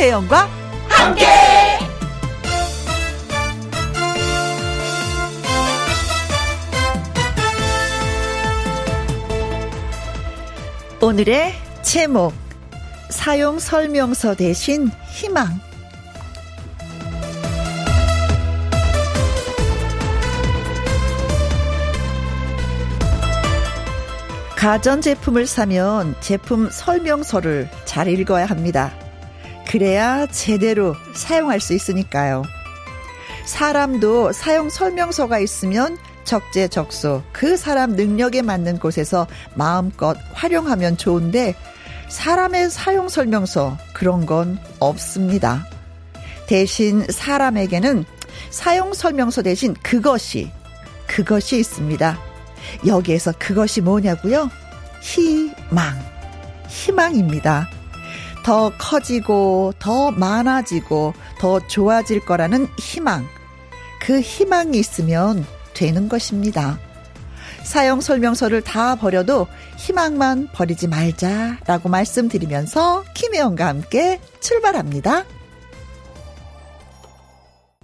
김혜영과 함께. 오늘의 제목, 사용 설명서 대신 희망. 가전제품을 사면 제품 설명서를 잘 읽어야 합니다. 그래야 제대로 사용할 수 있으니까요. 사람도 사용 설명서가 있으면 적재적소 그 사람 능력에 맞는 곳에서 마음껏 활용하면 좋은데, 사람의 사용 설명서 그런 건 없습니다. 대신 사람에게는 사용 설명서 대신 그것이 있습니다. 여기에서 그것이 뭐냐고요? 희망입니다. 더 커지고 더 많아지고 더 좋아질 거라는 희망. 그 희망이 있으면 되는 것입니다. 사용 설명서를 다 버려도 희망만 버리지 말자라고 말씀드리면서 김혜영과 함께 출발합니다.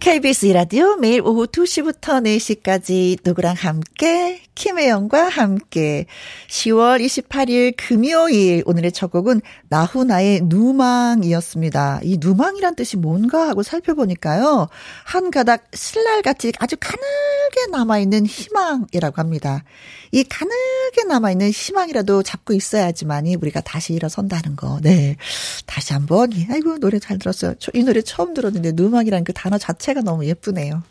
KBS 라디오 매일 오후 2시부터 4시까지 누구랑 함께, 김혜영과 함께. 10월 28일 금요일, 오늘의 첫 곡은 나훈아의 누망이었습니다. 이 누망이란 뜻이 뭔가 하고 살펴보니까요, 한 가닥 신랄같이 아주 가늘게 남아있는 희망이라고 합니다. 이 가늘게 남아있는 희망이라도 잡고 있어야지만이 우리가 다시 일어선다는 거. 네, 다시 한번, 아이고 노래 잘 들었어요. 이 노래 처음 들었는데 누망이라는 그 단어 자체가 너무 예쁘네요.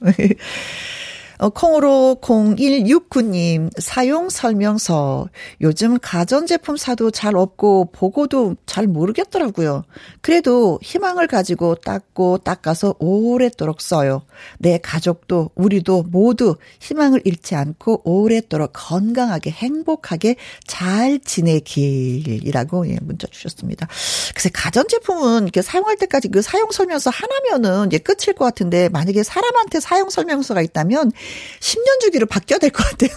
콩으로 0169님, 사용 설명서. 요즘 가전제품 사도 잘 없고 보고도 잘 모르겠더라고요. 그래도 희망을 가지고 닦고 닦아서 오래도록 써요. 내 가족도 우리도 모두 희망을 잃지 않고 오래도록 건강하게 행복하게 잘 지내길이라고 문자 주셨습니다. 글쎄, 가전제품은 이렇게 사용할 때까지 그 사용 설명서 하나면은 이제 끝일 것 같은데, 만약에 사람한테 사용 설명서가 있다면 10년 주기로 바뀌어야 될 것 같아요.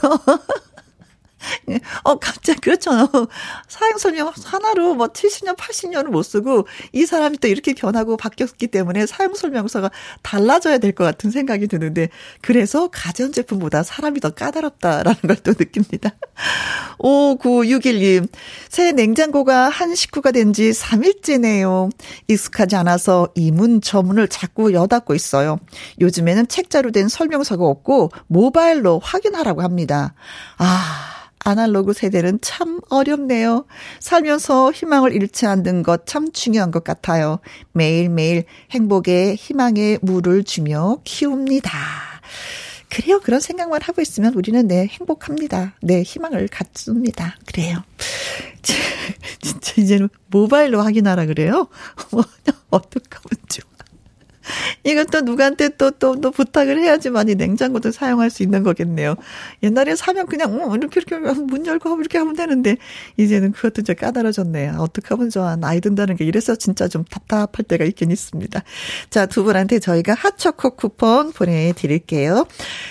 갑자기, 그렇죠. 사용 설명 하나로 70년, 80년을 못 쓰고, 이 사람이 또 이렇게 변하고 바뀌었기 때문에 사용 설명서가 달라져야 될 것 같은 생각이 드는데, 그래서 가전제품보다 사람이 더 까다롭다라는 걸 또 느낍니다. 5961님, 새 냉장고가 한 식구가 된 지 3일째네요. 익숙하지 않아서 이문 저문을 자꾸 여닫고 있어요. 요즘에는 책자로 된 설명서가 없고 모바일로 확인하라고 합니다. 아날로그 세대는 참 어렵네요. 살면서 희망을 잃지 않는 것 참 중요한 것 같아요. 매일매일 행복에 희망에 물을 주며 키웁니다. 그래요. 그런 생각만 하고 있으면 우리는 행복합니다. 희망을 갖습니다. 그래요. 진짜 이제는 모바일로 확인하라 그래요? 어떡하면 좋아. 이건 또 누구한테 또 부탁을 해야지만 이 냉장고도 사용할 수 있는 거겠네요. 옛날에 사면 그냥 이렇게 문 열고 이렇게 하면 되는데, 이제는 그것도 이제 까다로워졌네요. 어떡하면 좋아. 나이 든다는 게 이래서 진짜 좀 답답할 때가 있긴 있습니다. 자, 두 분한테 저희가 핫초코 쿠폰 보내드릴게요.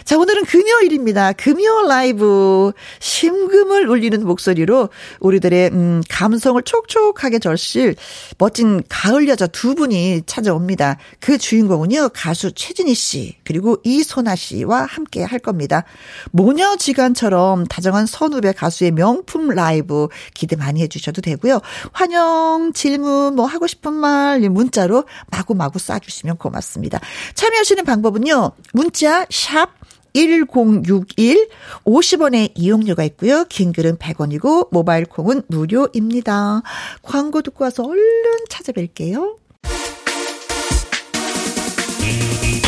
자, 오늘은 금요일입니다. 금요 라이브, 심금을 울리는 목소리로 우리들의 감성을 촉촉하게 절실 멋진 가을 여자 두 분이 찾아옵니다. 그 주인공은요, 가수 최진희 씨 그리고 이소나 씨와 함께 할 겁니다. 모녀지간처럼 다정한 선후배 가수의 명품 라이브 기대 많이 해주셔도 되고요. 환영, 질문, 하고 싶은 말 문자로 마구마구 쏴주시면 고맙습니다. 참여하시는 방법은요, 문자 샵 1061, 50원의 이용료가 있고요. 긴 글은 100원이고 모바일 콩은 무료입니다. 광고 듣고 와서 얼른 찾아뵐게요.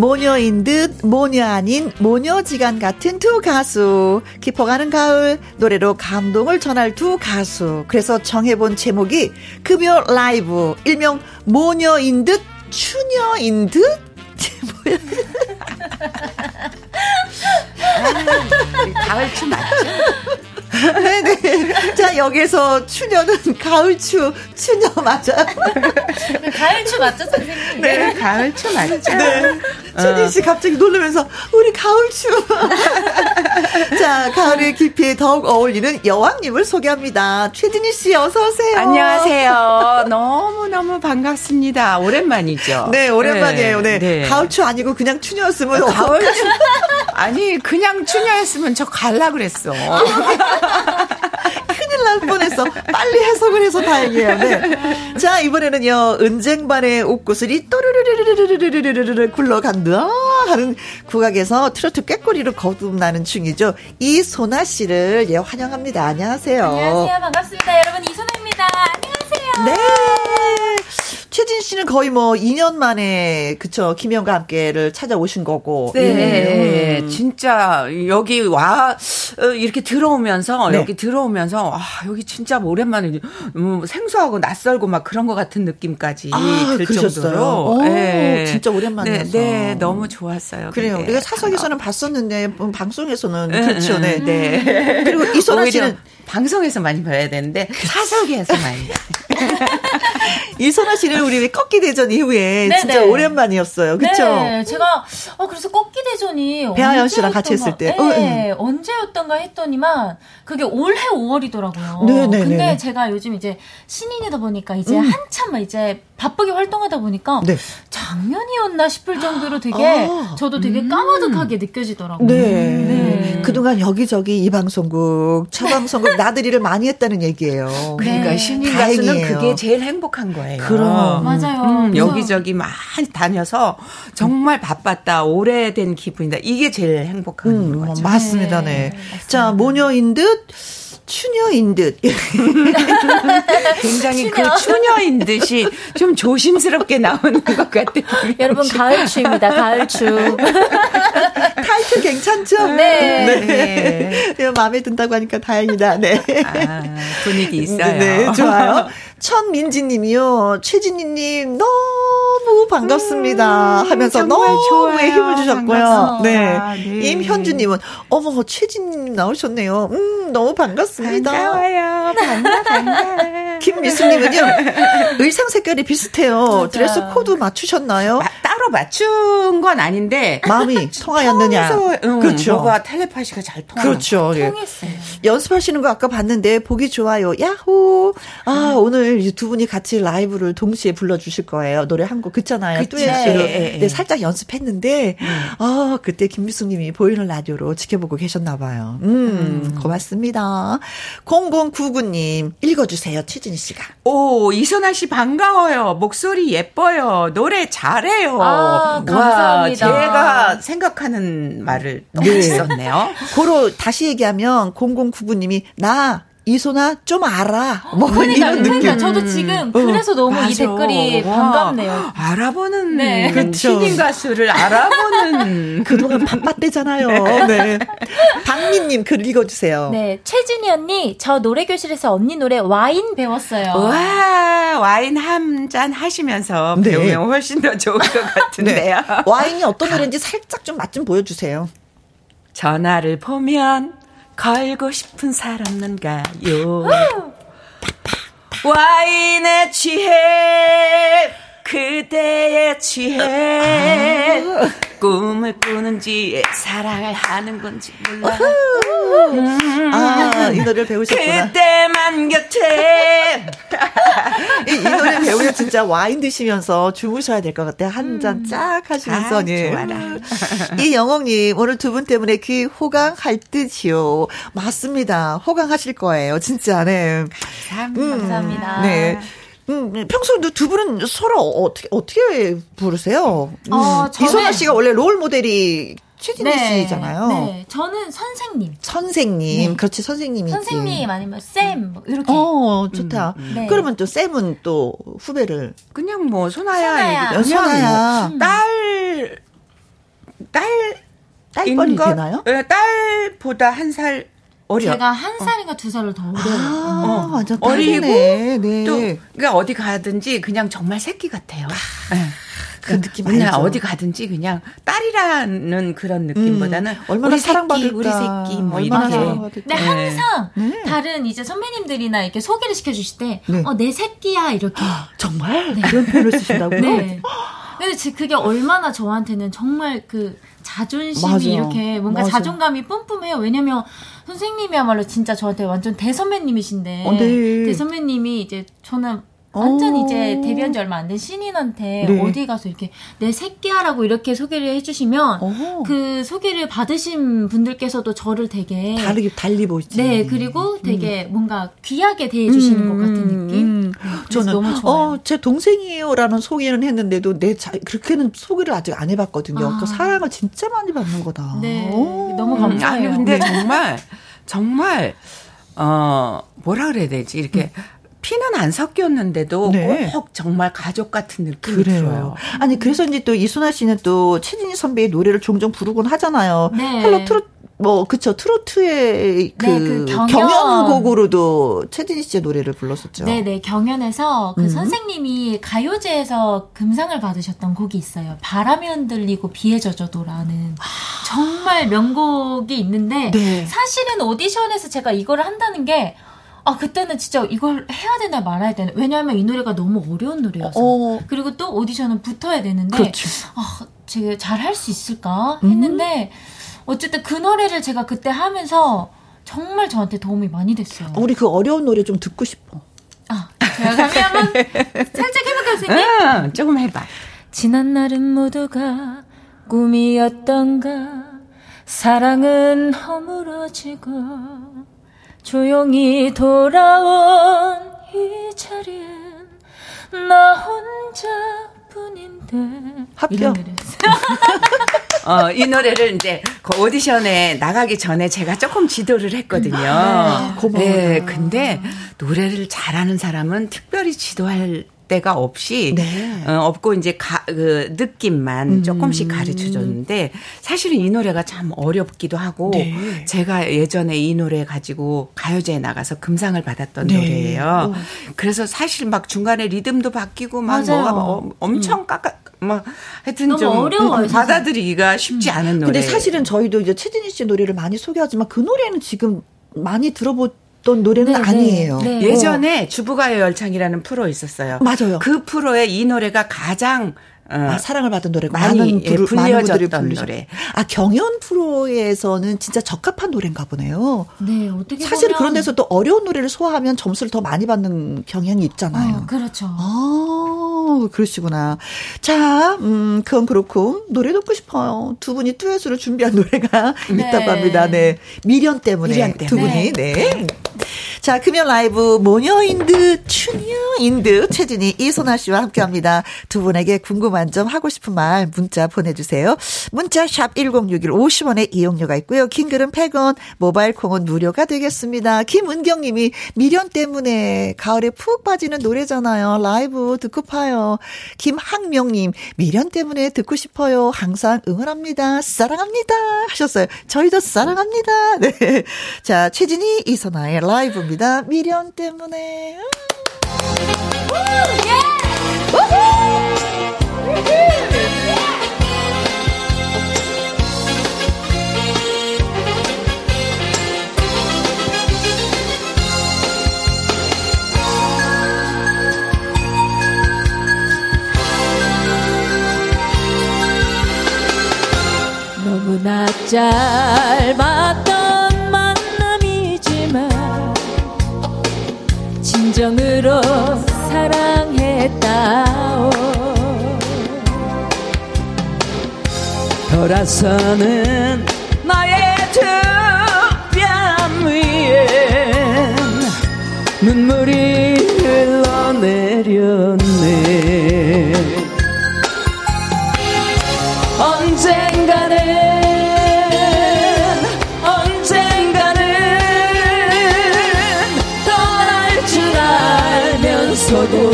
모녀인 듯 모녀 아닌 모녀지간 같은 두 가수, 깊어가는 가을 노래로 감동을 전할 두 가수. 그래서 정해본 제목이 금요 라이브, 일명 모녀인 듯 추녀인 듯. 뭐야? 아, 가을춤 맞죠? 네네. 자, 여기서 추녀는 가을추, 추녀 맞아요. 가을추 맞죠, 선생님? 네, 가을추 맞죠. 네. 최진희씨 갑자기 놀라면서, 우리 가을추. 자, 가을의 깊이에 더욱 어울리는 여왕님을 소개합니다. 최진희씨, 어서오세요. 안녕하세요. 너무너무 반갑습니다. 오랜만이죠. 네, 오랜만이에요. 네. 네. 가을추 아니고 그냥 추녀였으면. 가을추. 아니, 그냥 추녀였으면 저 갈라 그랬어. 큰일 날 뻔했어. 빨리 해석을 해서 다행이에요. 네. 자, 이번에는요, 은쟁반의 옷구슬이 또르르르르르르르르르르 굴러간다 하는 국악에서 트로트 꾀꼬리를 거듭나는 중이죠. 이소나 씨를 예, 환영합니다. 안녕하세요. 안녕하세요. 반갑습니다. 여러분, 이소나입니다. 안녕하세요. 네. 최진 씨는 거의 뭐 2년 만에, 그쵸, 김혜영과 함께를 찾아오신 거고. 네. 진짜, 여기 와, 이렇게 들어오면서, 네. 여기 들어오면서, 아, 여기 진짜 오랜만에 생소하고 낯설고 막 그런 것 같은 느낌까지 아, 들 정도로. 오, 네. 진짜 오랜만이었어요. 네, 네, 너무 좋았어요. 그래요. 근데. 우리가 사석에서는 봤었는데, 방송에서는. 그렇죠. 네. 네. 그리고 이소나 씨는. 방송에서 많이 봐야 되는데, 사석에서 많이. 이소나 씨는 우리 꺾기 대전 이후에 네네. 진짜 오랜만이었어요. 그쵸? 네. 제가, 그래서 꺾기 대전이. 배아연 씨랑 같이 했을 때. 네. 언제였던가 했더니만, 그게 올해 5월이더라고요. 네네. 근데 제가 요즘 이제 신인이다 보니까 이제 한참 이제 바쁘게 활동하다 보니까. 네. 작년이었나 싶을 정도로 되게, 저도 되게 까마득하게 느껴지더라고요. 네. 네. 그동안 여기저기 이 방송국, 저 방송국, 나들이를 많이 했다는 얘기예요. 그러니까 네. 신인 가수는 그게 제일 행복한 거예요. 그럼 맞아요. 여기저기 많이 다녀서 정말 바빴다, 오래된 기분이다. 이게 제일 행복한 거죠. 맞습니다, 네. 네. 맞습니다. 자, 모녀인 듯. 추녀인 듯. 굉장히 추녀. 그 추녀인 듯이 좀 조심스럽게 나오는 것 같아요. 여러분, 가을추입니다. 가을추. 타이틀 괜찮죠? 네. 네. 네. 마음에 든다고 하니까 다행이다. 네. 아, 분위기 있어요. 네, 좋아요. 천민지 님이요. 최진희 님 너무 반갑습니다 하면서 너무의 힘을 주셨고요. 네. 아, 네. 임현주 님은 어머, 최진희 님 나오셨네요. 너무 반갑습니다. 반가워요. 반가. 김미수 님은요. 의상 색깔이 비슷해요. 맞아. 드레스 코드 맞추셨나요? 따로 맞춘 건 아닌데 마음이 통하였느냐. 그렇죠. 뭐가 텔레파시가 잘 통하는. 그렇죠. 예. 통했어요. 연습하시는 거 아까 봤는데 보기 좋아요. 야호. 아, 오늘 두 분이 같이 라이브를 동시에 불러주실 거예요. 노래 한 곡 그잖아요. 네, 살짝 연습했는데 그때 김미숙님이 보이는 라디오로 지켜보고 계셨나 봐요. 고맙습니다. 0099님 읽어주세요. 최진희 씨가. 오, 이선아 씨 반가워요. 목소리 예뻐요. 노래 잘해요. 아, 감사합니다. 와, 제가 생각하는 말을 너무 했었네요. 고로 다시 얘기하면 0099님이 나 이소나 좀 알아. 뭐 이런 느낌. 그러니까 저도 지금 그래서 너무 맞아. 이 댓글이 와, 반갑네요. 알아보는 네. 그렇죠. 신인 가수를 알아보는. 그동안 바빴대잖아요. 네. 박민님 글 읽어주세요. 네, 최진희 언니 저 노래 교실에서 언니 노래 와인 배웠어요. 와, 와인 한 잔 하시면서 네. 배우면 훨씬 더 좋을 것 같은데요. 네. 와인이 어떤 노래인지 살짝 좀 맛 좀 보여주세요. 전화를 보면. 걸고 싶은 사람은가요? 와인에 취해 그대에 취해 꿈을 꾸는지 사랑을 하는 건지 몰라. 아, 이 노래를 배우셨구나. 그때만 곁에. 이 노래 배우면 진짜 와인 드시면서 주무셔야 될 것 같아요. 한 잔 쫙 하시면서. 아, 네. 이 영옥님 오늘 두 분 때문에 귀 호강할 듯이요. 맞습니다. 호강하실 거예요. 진짜. 네. 감사합니다. 감사합니다. 네. 평소에도 두 분은 서로 어떻게 부르세요? 이소나 씨가 원래 롤 모델이 최진희 네. 씨잖아요. 네, 저는 선생님. 선생님, 네. 그렇지 선생님이지. 선생님 아니면 쌤 이렇게. 좋다. 네. 그러면 또 쌤은 또 후배를 그냥 뭐 소나야. 소나야. 딸. 딸뻘이 되나요? 네, 딸보다 한 살 어려. 제가 한 살인가 두 살을 더 어려요. 아, 완전 어리고 네. 또 그러니까 어디 가든지 그냥 정말 새끼 같아요. 아, 네. 그 느낌 그냥 어디 가든지 그냥 딸이라는 그런 느낌보다는 얼마나 사랑받을까 우리 새끼 뭐 이렇게. 근데 항상 네. 다른 이제 선배님들이나 이렇게 소개를 시켜주실 때 내 새끼야 이렇게. 정말 네. 그런 표현을 쓰신다고요? 네. 근데 그게 얼마나 저한테는 정말 그 자존심이 맞아. 이렇게 뭔가 맞아. 자존감이 뿜뿜해요. 왜냐면 선생님이야말로 진짜 저한테 완전 대선배님이신데 네. 대선배님이 이제 저는 완전 이제 데뷔한 지 얼마 안 된 신인한테 네. 어디 가서 이렇게 내 새끼야라고 이렇게 소개를 해주시면 그 소개를 받으신 분들께서도 저를 되게 다르게 달리 보시지. 네, 그리고 되게 뭔가 귀하게 대해주시는 것 같은 느낌. 저는 너무 좋아요. 제 동생이에요라는 소개는 했는데도 그렇게는 소개를 아직 안 해봤거든요. 아. 그 사랑을 진짜 많이 받는 거다. 네, 오. 너무 감사해요. 아니 근데 정말 뭐라 그래야 되지 이렇게. 피는 안 섞였는데도 네. 꼭 정말 가족 같은 느낌이 들어요. 아니 그래서 이제 또 이소나 씨는 또 최진희 선배의 노래를 종종 부르곤 하잖아요. 네. 헬로 트로트 뭐 그쵸 트로트의 그, 네, 그 경연곡으로도 최진희 씨의 노래를 불렀었죠. 네네 경연에서 그 선생님이 가요제에서 금상을 받으셨던 곡이 있어요. 바람이 흔들리고 비에 젖어도라는 정말 명곡이 있는데 네. 사실은 오디션에서 제가 이거를 한다는 게 아 그때는 진짜 이걸 해야 되나 말아야 되나 왜냐하면 이 노래가 너무 어려운 노래여서 그리고 또 오디션은 붙어야 되는데 그렇죠. 아 제가 잘 할 수 있을까 했는데 어쨌든 그 노래를 제가 그때 하면서 정말 저한테 도움이 많이 됐어요. 우리 그 어려운 노래 좀 듣고 싶어. 아 제가 감히 한번 살짝 해볼까요 선생님? 응 조금 해봐. 지난 날은 모두가 꿈이었던가 사랑은 허물어지고 조용히 돌아온 이 자리엔 나 혼자뿐인데 합격. 이 노래를 이제 그 오디션에 나가기 전에 제가 조금 지도를 했거든요. 네, 근데 노래를 잘하는 사람은 특별히 지도할 때가 없이 네. 없고 이제 그 느낌만 조금씩 가르쳐줬는데 사실은 이 노래가 참 어렵기도 하고 네. 제가 예전에 이 노래 가지고 가요제에 나가서 금상을 받았던 네. 노래예요. 오. 그래서 사실 막 중간에 리듬도 바뀌고 막 맞아요. 뭐가 막 엄청 막 하여튼 좀 어려워요, 받아들이기가 쉽지 않은 노래. 근데 사실은 저희도 이제 최진희 씨 노래를 많이 소개하지만 그 노래는 지금 많이 또 노래는 네네. 아니에요. 네. 예전에 주부가요 열창이라는 프로 있었어요. 맞아요. 그 프로에 이 노래가 가장 사랑을 받은 노래 많이 불려졌던 노래. 아 경연 프로에서는 진짜 적합한 노래인가 보네요. 네, 어떻게 사실 보면. 그런 데서 또 어려운 노래를 소화하면 점수를 더 많이 받는 경향이 있잖아요. 그렇죠. 아, 그러시구나. 자, 그건 그렇고 노래 듣고 싶어요. 두 분이 듀엣으로 준비한 노래가 네. 있다고 합니다. 네, 미련 때문에 두 분이 네. 네. 자, 금연 라이브 모녀인 듯 추녀인 듯 최진희 이소나 씨와 함께합니다. 두 분에게 궁금한 점 하고 싶은 말 문자 보내주세요. 문자 샵 1061 50원의 이용료가 있고요. 긴글은 100원 모바일 콩은 무료가 되겠습니다. 김은경님이 미련 때문에 가을에 푹 빠지는 노래잖아요. 라이브 듣고 파요. 김학명님 미련 때문에 듣고 싶어요. 항상 응원합니다. 사랑합니다 하셨어요. 저희도 사랑합니다. 네. 자 최진희 이소나의 라이브입니다. 미련 때문에. 너무나 짧았던 만남이지만 진정으로 사랑했다오 돌아서는 나의 두뺨 위에 눈물이 흘러내렸네 언젠가는 떠날 줄 알면서도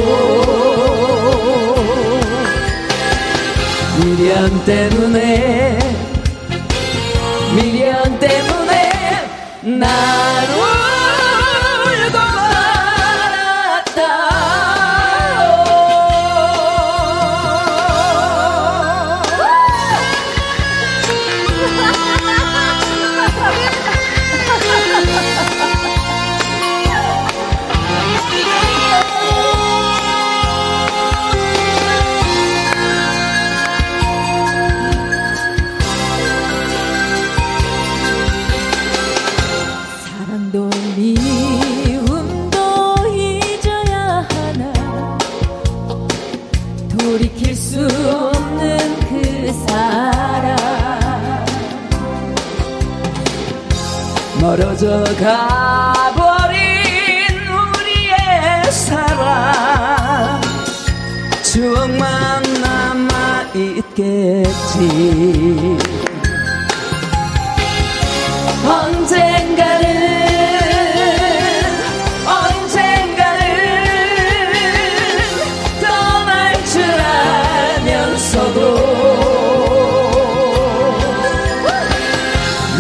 미련 때문에 넌 때문에 난 울고 말았다. 사랑도 미움도 잊어야 하나, 돌이킬 수 없는 그 사랑. 멀어져 가버린 우리의 사랑, 추억만 남아있겠지. 언젠가는 떠날 줄 알면서도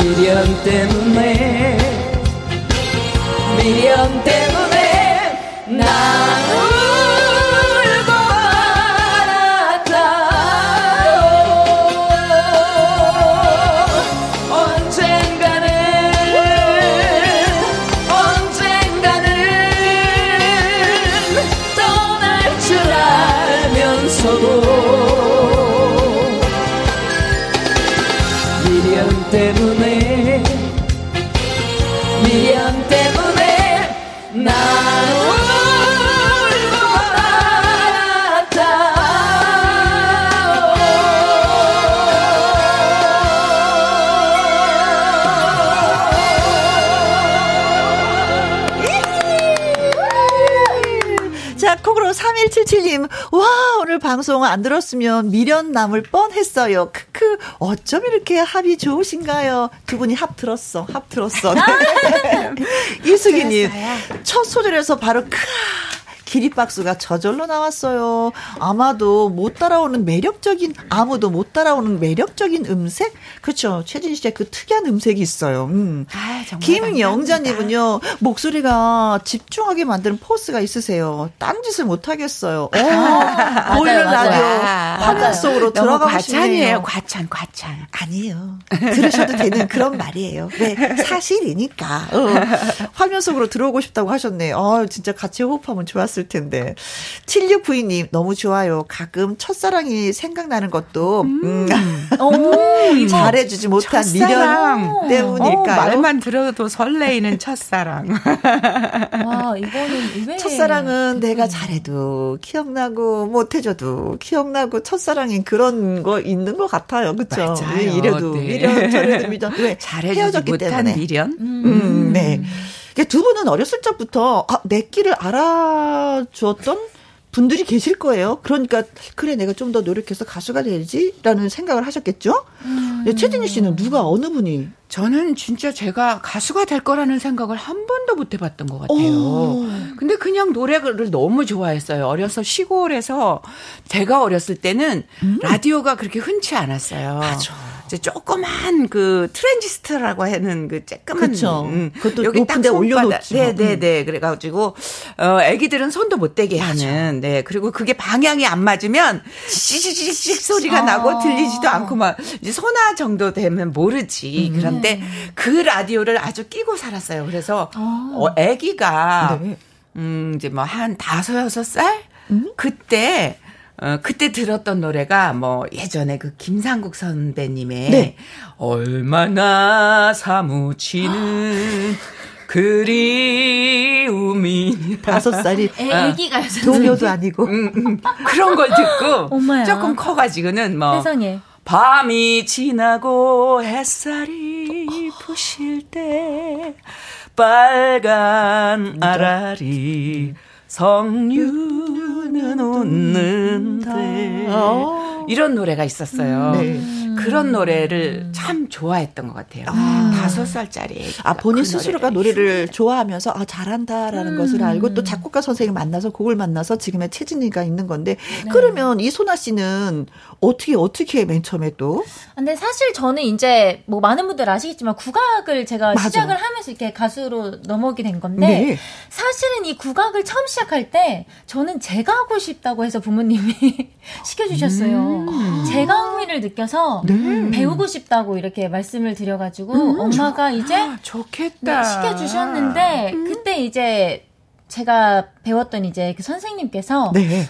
미련 때문에 난 미련 때문에 난 울고 말았다. 자, 콩으로 3177님, 와, 오늘 방송 안 들었으면 미련 남을 뻔했어요. 그 어쩜 이렇게 합이 좋으신가요? 두 분이 합 들었어. 이수기님, 첫 소절에서 바로 기립박수가 저절로 나왔어요. 아무도 못 따라오는 매력적인 음색? 그렇죠. 최진희 씨의 그 특이한 음색이 있어요. 김영자님은요, 목소리가 집중하게 만드는 포스가 있으세요. 딴짓을 못하겠어요. 보이는 라디오 화면 속으로 들어가고 싶네요. 과찬이에요. 과찬. 아니에요. 들으셔도 되는 그런 말이에요. 네, 사실이니까. 화면 속으로 들어오고 싶다고 하셨네요. 진짜 같이 호흡하면 좋았어요. 을 텐데. 7692님, 너무 좋아요. 가끔 첫사랑이 생각나는 것도 잘해주지 못한 미련 때문일까요? 말만 들어도 설레이는 첫사랑. 와, 이거는 의외. 첫사랑은 내가 잘해도 기억나고 못해줘도 기억나고, 첫사랑인 그런 거 있는 것 같아요. 그렇죠? 이래도 네. 미련, 저래도 미련. 왜? 잘해주지 못한 미련? 네. 두 분은 어렸을 적부터 내 끼를 알아주었던 분들이 계실 거예요. 그러니까 그래, 내가 좀 더 노력해서 가수가 되지라는 생각을 하셨겠죠. 최진희 씨는 누가 어느 분이? 저는 진짜 제가 가수가 될 거라는 생각을 한 번도 못 해봤던 것 같아요. 근데 그냥 노래를 너무 좋아했어요. 어려서 시골에서, 제가 어렸을 때는 라디오가 그렇게 흔치 않았어요. 맞아. 이제 조그만 그 트랜지스터라고 하는 그 쬐끄만, 그것도 여기 높은데 올려놓지. 네네네. 그래가지고 아기들은 손도 못 대게 하는. 네. 그리고 그게 방향이 안 맞으면 찌찌찌찌 소리가 나고 들리지도 않고 막 이제 소나 정도 되면 모르지. 그런데 그 라디오를 아주 끼고 살았어요. 그래서 아기가 이제 뭐 한 5, 6살 그때. 그때 들었던 노래가 뭐 예전에 그 김상국 선배님의 네. 얼마나 사무치는 그리움이. 5살이 애기가 동요도 아니고 그런 걸 듣고 엄마야. 조금 커가지고는 뭐 세상에. 밤이 지나고 햇살이 부실 때 빨간 아라리 석류는 웃는데, 이런 노래가 있었어요. 그런 노래를 참 좋아했던 것 같아요. 5살짜리 아 본인 스스로가 노래를 좋아하면서 아 잘한다라는 것을 알고 또 작곡가 선생님 만나서 곡을 만나서 지금의 최진희가 있는 건데 네. 그러면 이소나 씨는 어떻게 맨 처음에 또? 근데 사실 저는 이제 뭐 많은 분들 아시겠지만 국악을 제가 맞아. 시작을 하면서 이렇게 가수로 넘어오게 된 건데 네. 사실은 이 국악을 처음 시작할 때 저는 제가 하고 싶다고 해서 부모님이 시켜주셨어요. 제가 흥미를 느껴서 네. 배우고 싶다고 이렇게 말씀을 드려가지고 엄마가 이제 좋겠다. 시켜주셨는데 그때 이제 제가 배웠던 이제 그 선생님께서 네.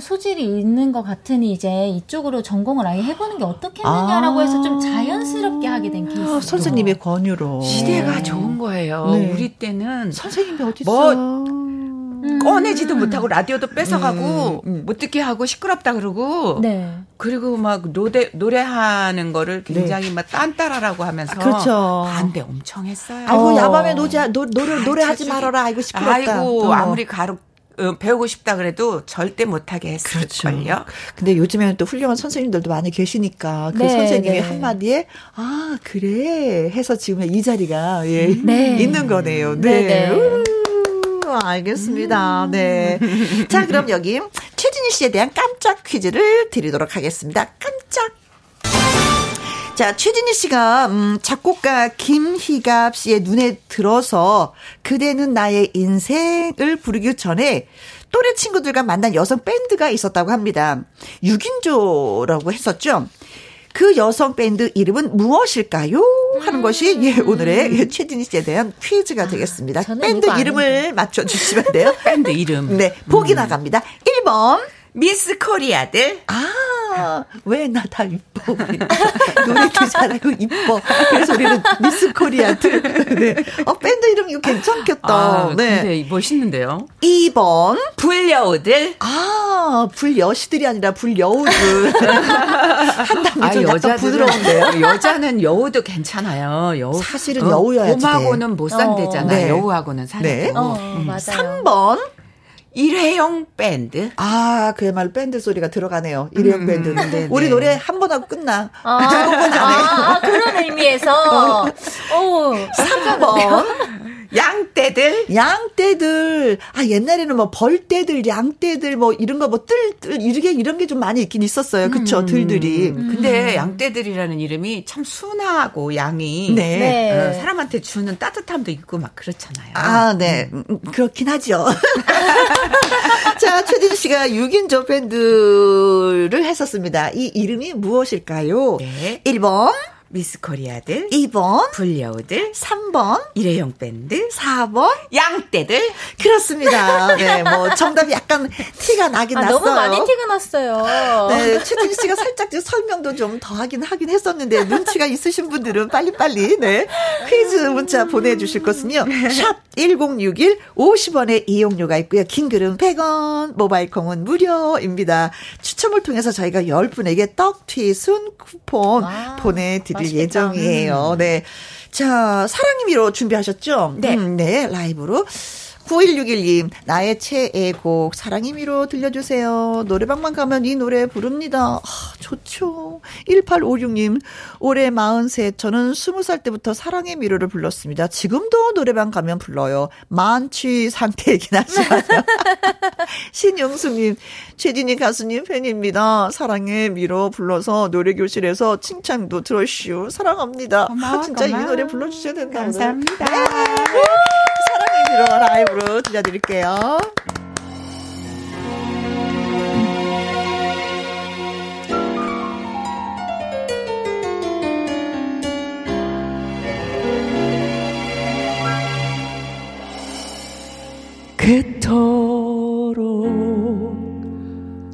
소질이 있는 것 같으니 이제 이쪽으로 전공을 아예 해보는 게 어떻겠느냐라고 해서 좀 자연스럽게 하게 된 케이스예요. 선생님의 권유로. 시대가 네. 좋은 거예요. 네. 우리 때는 선생님이 어디 있어? 꺼내지도 못하고 라디오도 뺏어가고 못 듣게 하고 시끄럽다 그러고 네. 그리고 막 노래하는 거를 굉장히 네. 막 딴따라라고 하면서 그렇죠. 반대 엄청 했어요. 아이고 야밤에 노래하지 말아라. 아이고 시끄럽다. 아이고 아무리 배우고 싶다 그래도 절대 못하게 했을걸요. 그렇죠. 근데 요즘에는 또 훌륭한 선생님들도 많이 계시니까 그 네, 선생님의 네. 한마디에 아 그래 해서 지금 이 자리가 예, 네. 있는 거네요. 네. 네, 네. 알겠습니다. 네. 자, 그럼 여기 최진희 씨에 대한 깜짝 퀴즈를 드리도록 하겠습니다. 깜짝. 자, 최진희 씨가 작곡가 김희갑 씨의 눈에 들어서 그대는 나의 인생을 부르기 전에 또래 친구들과 만난 여성 밴드가 있었다고 합니다. 6인조라고 했었죠. 그 여성 밴드 이름은 무엇일까요? 하는 것이 예, 오늘의 최진희 씨에 대한 퀴즈가 되겠습니다. 밴드 이름을 맞춰주시면 돼요. 밴드 이름. 네, 보기 나갑니다. 1번 미스 코리아들. 아, 왜 나 다 이뻐. 노래도 잘하고 이뻐. 그래서 우리는 미스 코리아들. 네. 밴드 이름 이거 괜찮겠다. 아, 네. 근데 멋있는데요. 2번 불여우들. 아, 불여시들이 아니라 불여우들. 한담이 좀 약간 부드러운데요. 여자는 여우도 괜찮아요. 여우. 사실은 여우여야지. 곰하고는 못 산대잖아. 네. 여우하고는 산대고. 네. 맞아요. 3번. 일회용 밴드. 아, 그야말로 밴드 소리가 들어가네요. 일회용 밴드는. 네네. 우리 노래 한 번 하고 끝나. 그런 의미에서. 3번. 양떼들. 아, 옛날에는 뭐 벌떼들, 양떼들, 뭐 이런 거 뭐 뜰, 이런 게 좀 많이 있긴 있었어요. 그쵸, 들들이. 근데 양떼들이라는 이름이 참 순하고 양이. 네. 네. 사람한테 주는 따뜻함도 있고 막 그렇잖아요. 아, 네. 그렇긴 하죠. 자, 최진희 씨가 6인조 밴드를 했었습니다. 이 이름이 무엇일까요? 네. 1번. 미스 코리아들 2번 불려우들 3번 일회용 밴드 4번 양떼들 그렇습니다. 네, 뭐 정답이 약간 티가 나긴 났어요. 너무 많이 티가 났어요. 네, 최진희 씨가 살짝 설명도 좀 더 하긴 했었는데 눈치가 있으신 분들은 빨리빨리 네 퀴즈 문자 보내주실 것은요. 샵 1061 50원의 이용료가 있고요. 긴 글은 100원 모바일 콩은 무료입니다. 추첨을 통해서 저희가 10분에게 떡튀순 쿠폰 보내드립니다. 예정이에요. 네. 자, 사랑님이로 준비하셨죠? 네. 네, 라이브로. 91612님, 나의 최애곡, 사랑이미로 들려주세요. 노래방만 가면 이 노래 부릅니다. 아, 좋죠. 1856님, 올해 43, 저는 20살 때부터 사랑의 미로를 불렀습니다. 지금도 노래방 가면 불러요. 만취 상태이긴 하지만. 신영수님, 최진희 가수님 팬입니다. 사랑의 미로 불러서 노래교실에서 칭찬도 들으시오. 사랑합니다. 고마워, 진짜 고마워. 이 노래 불러주셔야 된다. 감사합니다. 사랑의 미로 라이브. 들려드릴게요. 그토록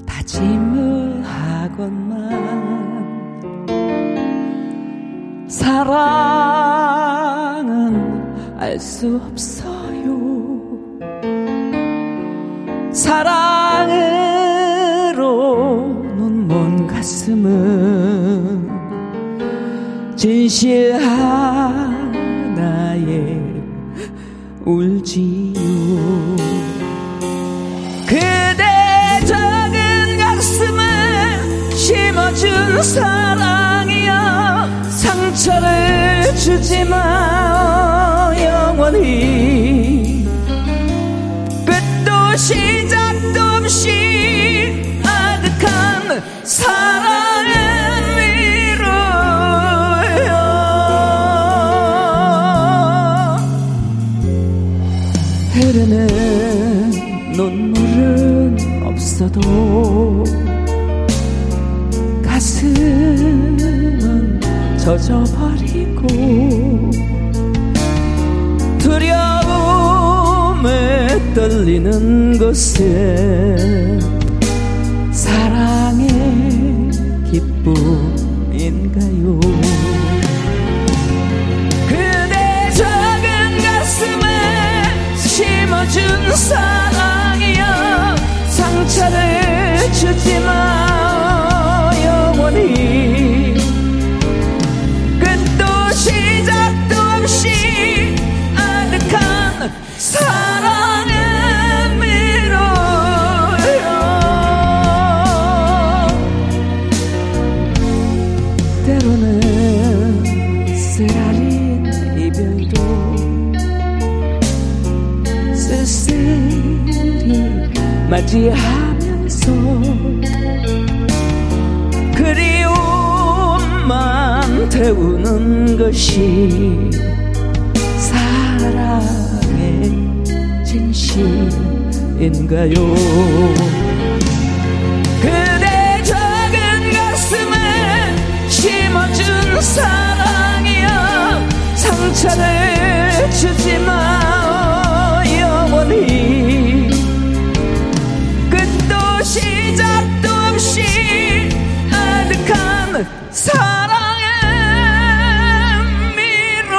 다짐을 하건만 사랑은 알 수 없어요. 사랑으로 눈먼 가슴은 진실 하나에 울지요. 그대 작은 가슴에 심어줄 사랑이여 상처를 주지 마 영원히. 끝도 시작도 없이 아득한 사랑은 위로요. 흐르는 눈물은 없어도 가슴은 젖어버리고 두려움에 떨리는 곳에 사랑의 기쁨인가요? 그대 작은 가슴에 심어준 사랑이여 상처를 주지 마 영원히. 끝도 시작도 없이 아득한 사랑의 미로요. 때로는 쓰라린 이별도 쓸쓸히 맞이하면서 그리움만 태우는 것이 사랑의 진심인가요? 그대 작은 가슴에 심어준 사랑이여 상처를 주지 마 영원히. 끝도 시작도 없이 사랑의 미로요.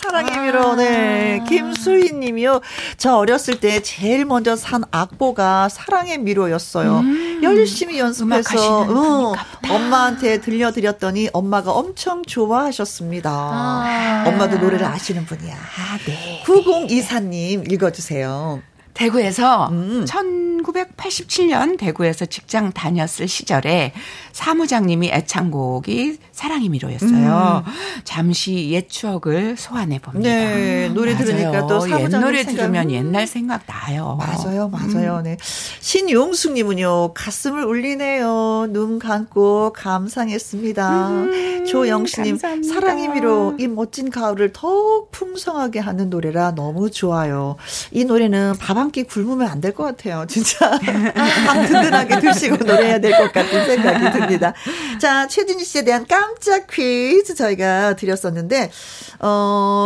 사랑의 미로네. 김수희 님이요. 저 어렸을 때 제일 먼저 산 악보가 사랑의 미로였어요. 열심히 연습해서 엄마한테 들려드렸더니 엄마가 엄청 좋아하셨습니다. 아. 엄마도 노래를 아시는 분이야. 아, 네. 9024님 읽어주세요. 대구에서 1987년 대구에서 직장 다녔을 시절에 사무장님이 애창곡이 사랑의 미로였어요. 잠시 옛 추억을 소환해 봅니다. 네, 노래 맞아요. 들으니까 또 사무장님 옛노래 생각... 들으면 옛날 생각 나요. 맞아요, 맞아요. 네. 신용숙님은요, 가슴을 울리네요. 눈 감고 감상했습니다. 조영신님, 사랑의 미로 이 멋진 가을을 더욱 풍성하게 하는 노래라 너무 좋아요. 이 노래는 밥 한 끼 굶으면 안 될 것 같아요. 진짜 밥 든든하게 드시고 노래해야 될 것 같은 생각이 듭니다. 자, 최진희 씨에 대한 깜짝 퀴즈 저희가 드렸었는데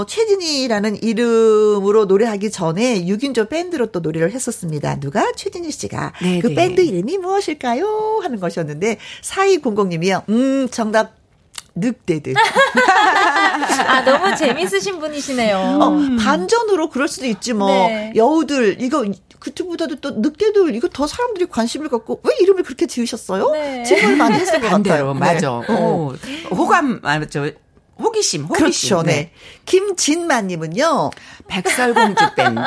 최진희라는 이름으로 노래하기 전에 6인조 밴드로 또 노래를 했었습니다. 누가? 최진희 씨가. 네네. 그 밴드 이름이 무엇일까요? 하는 것이었는데 4200님이요. 정답. 늑대들. 아, 너무 재밌으신 분이시네요. 반전으로 그럴 수도 있지 뭐. 네. 여우들 이거 그쪽보다도 또 늑대들 이거 더 사람들이 관심을 갖고 왜 이름을 그렇게 지으셨어요? 네. 질문을 많이 했을 것 반대로, 같아요. 맞아. 네. 호감 맞죠. 호기심. 그렇죠. 네. 네. 김진만님은요. 백설공주 밴드.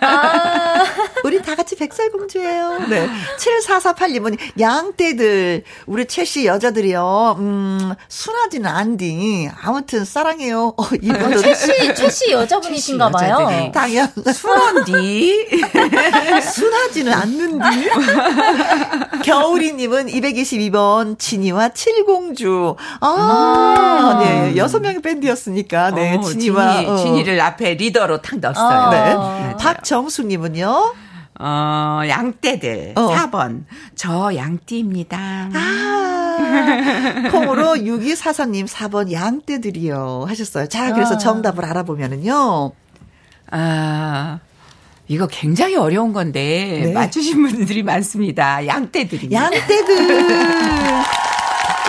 아. 우리 다 같이 백설공주예요. 네. 7448님은 양떼들. 우리 채씨 여자들이요. 순하지는 않디. 아무튼 사랑해요. 이거는 채씨 여자분이신가 봐요. 당연. 순한디. 순하지는 않는디. 겨울이님은 222번 진이와 칠공주. 네, 6명의 밴드였으니까, 네, 진이와. 진이를 앞에 리더로 탁 넣었어요. 네. 박정수님은요? 양떼들. 4번. 저 양띠입니다. 아. 콩으로 6244님 4번 양떼들이요. 하셨어요. 자, 그래서 정답을 알아보면은요. 아. 이거 굉장히 어려운 건데, 네. 맞추신 분들이 많습니다. 양떼들입니다. 양떼들.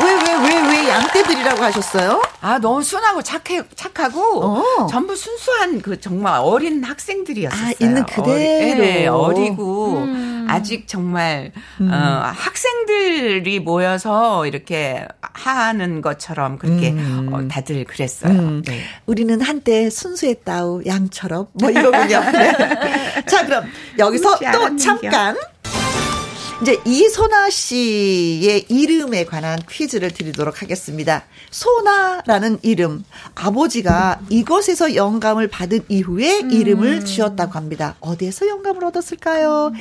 왜 양떼들이라고 하셨어요? 아, 너무 순하고 착하고, 전부 순수한 그 정말 어린 학생들이었어요. 아, 있는 그대로. 어리고, 아직 정말 학생들이 모여서 이렇게 하는 것처럼 그렇게 다들 그랬어요. 네. 우리는 한때 순수했다우 양처럼 뭐 이러군요. 네. 자, 그럼 여기서 또 잠깐 이제 이소나 씨의 이름에 관한 퀴즈를 드리도록 하겠습니다. 소나라는 이름, 아버지가 이것에서 영감을 받은 이후에 이름을 지었다고 합니다. 어디에서 영감을 얻었을까요?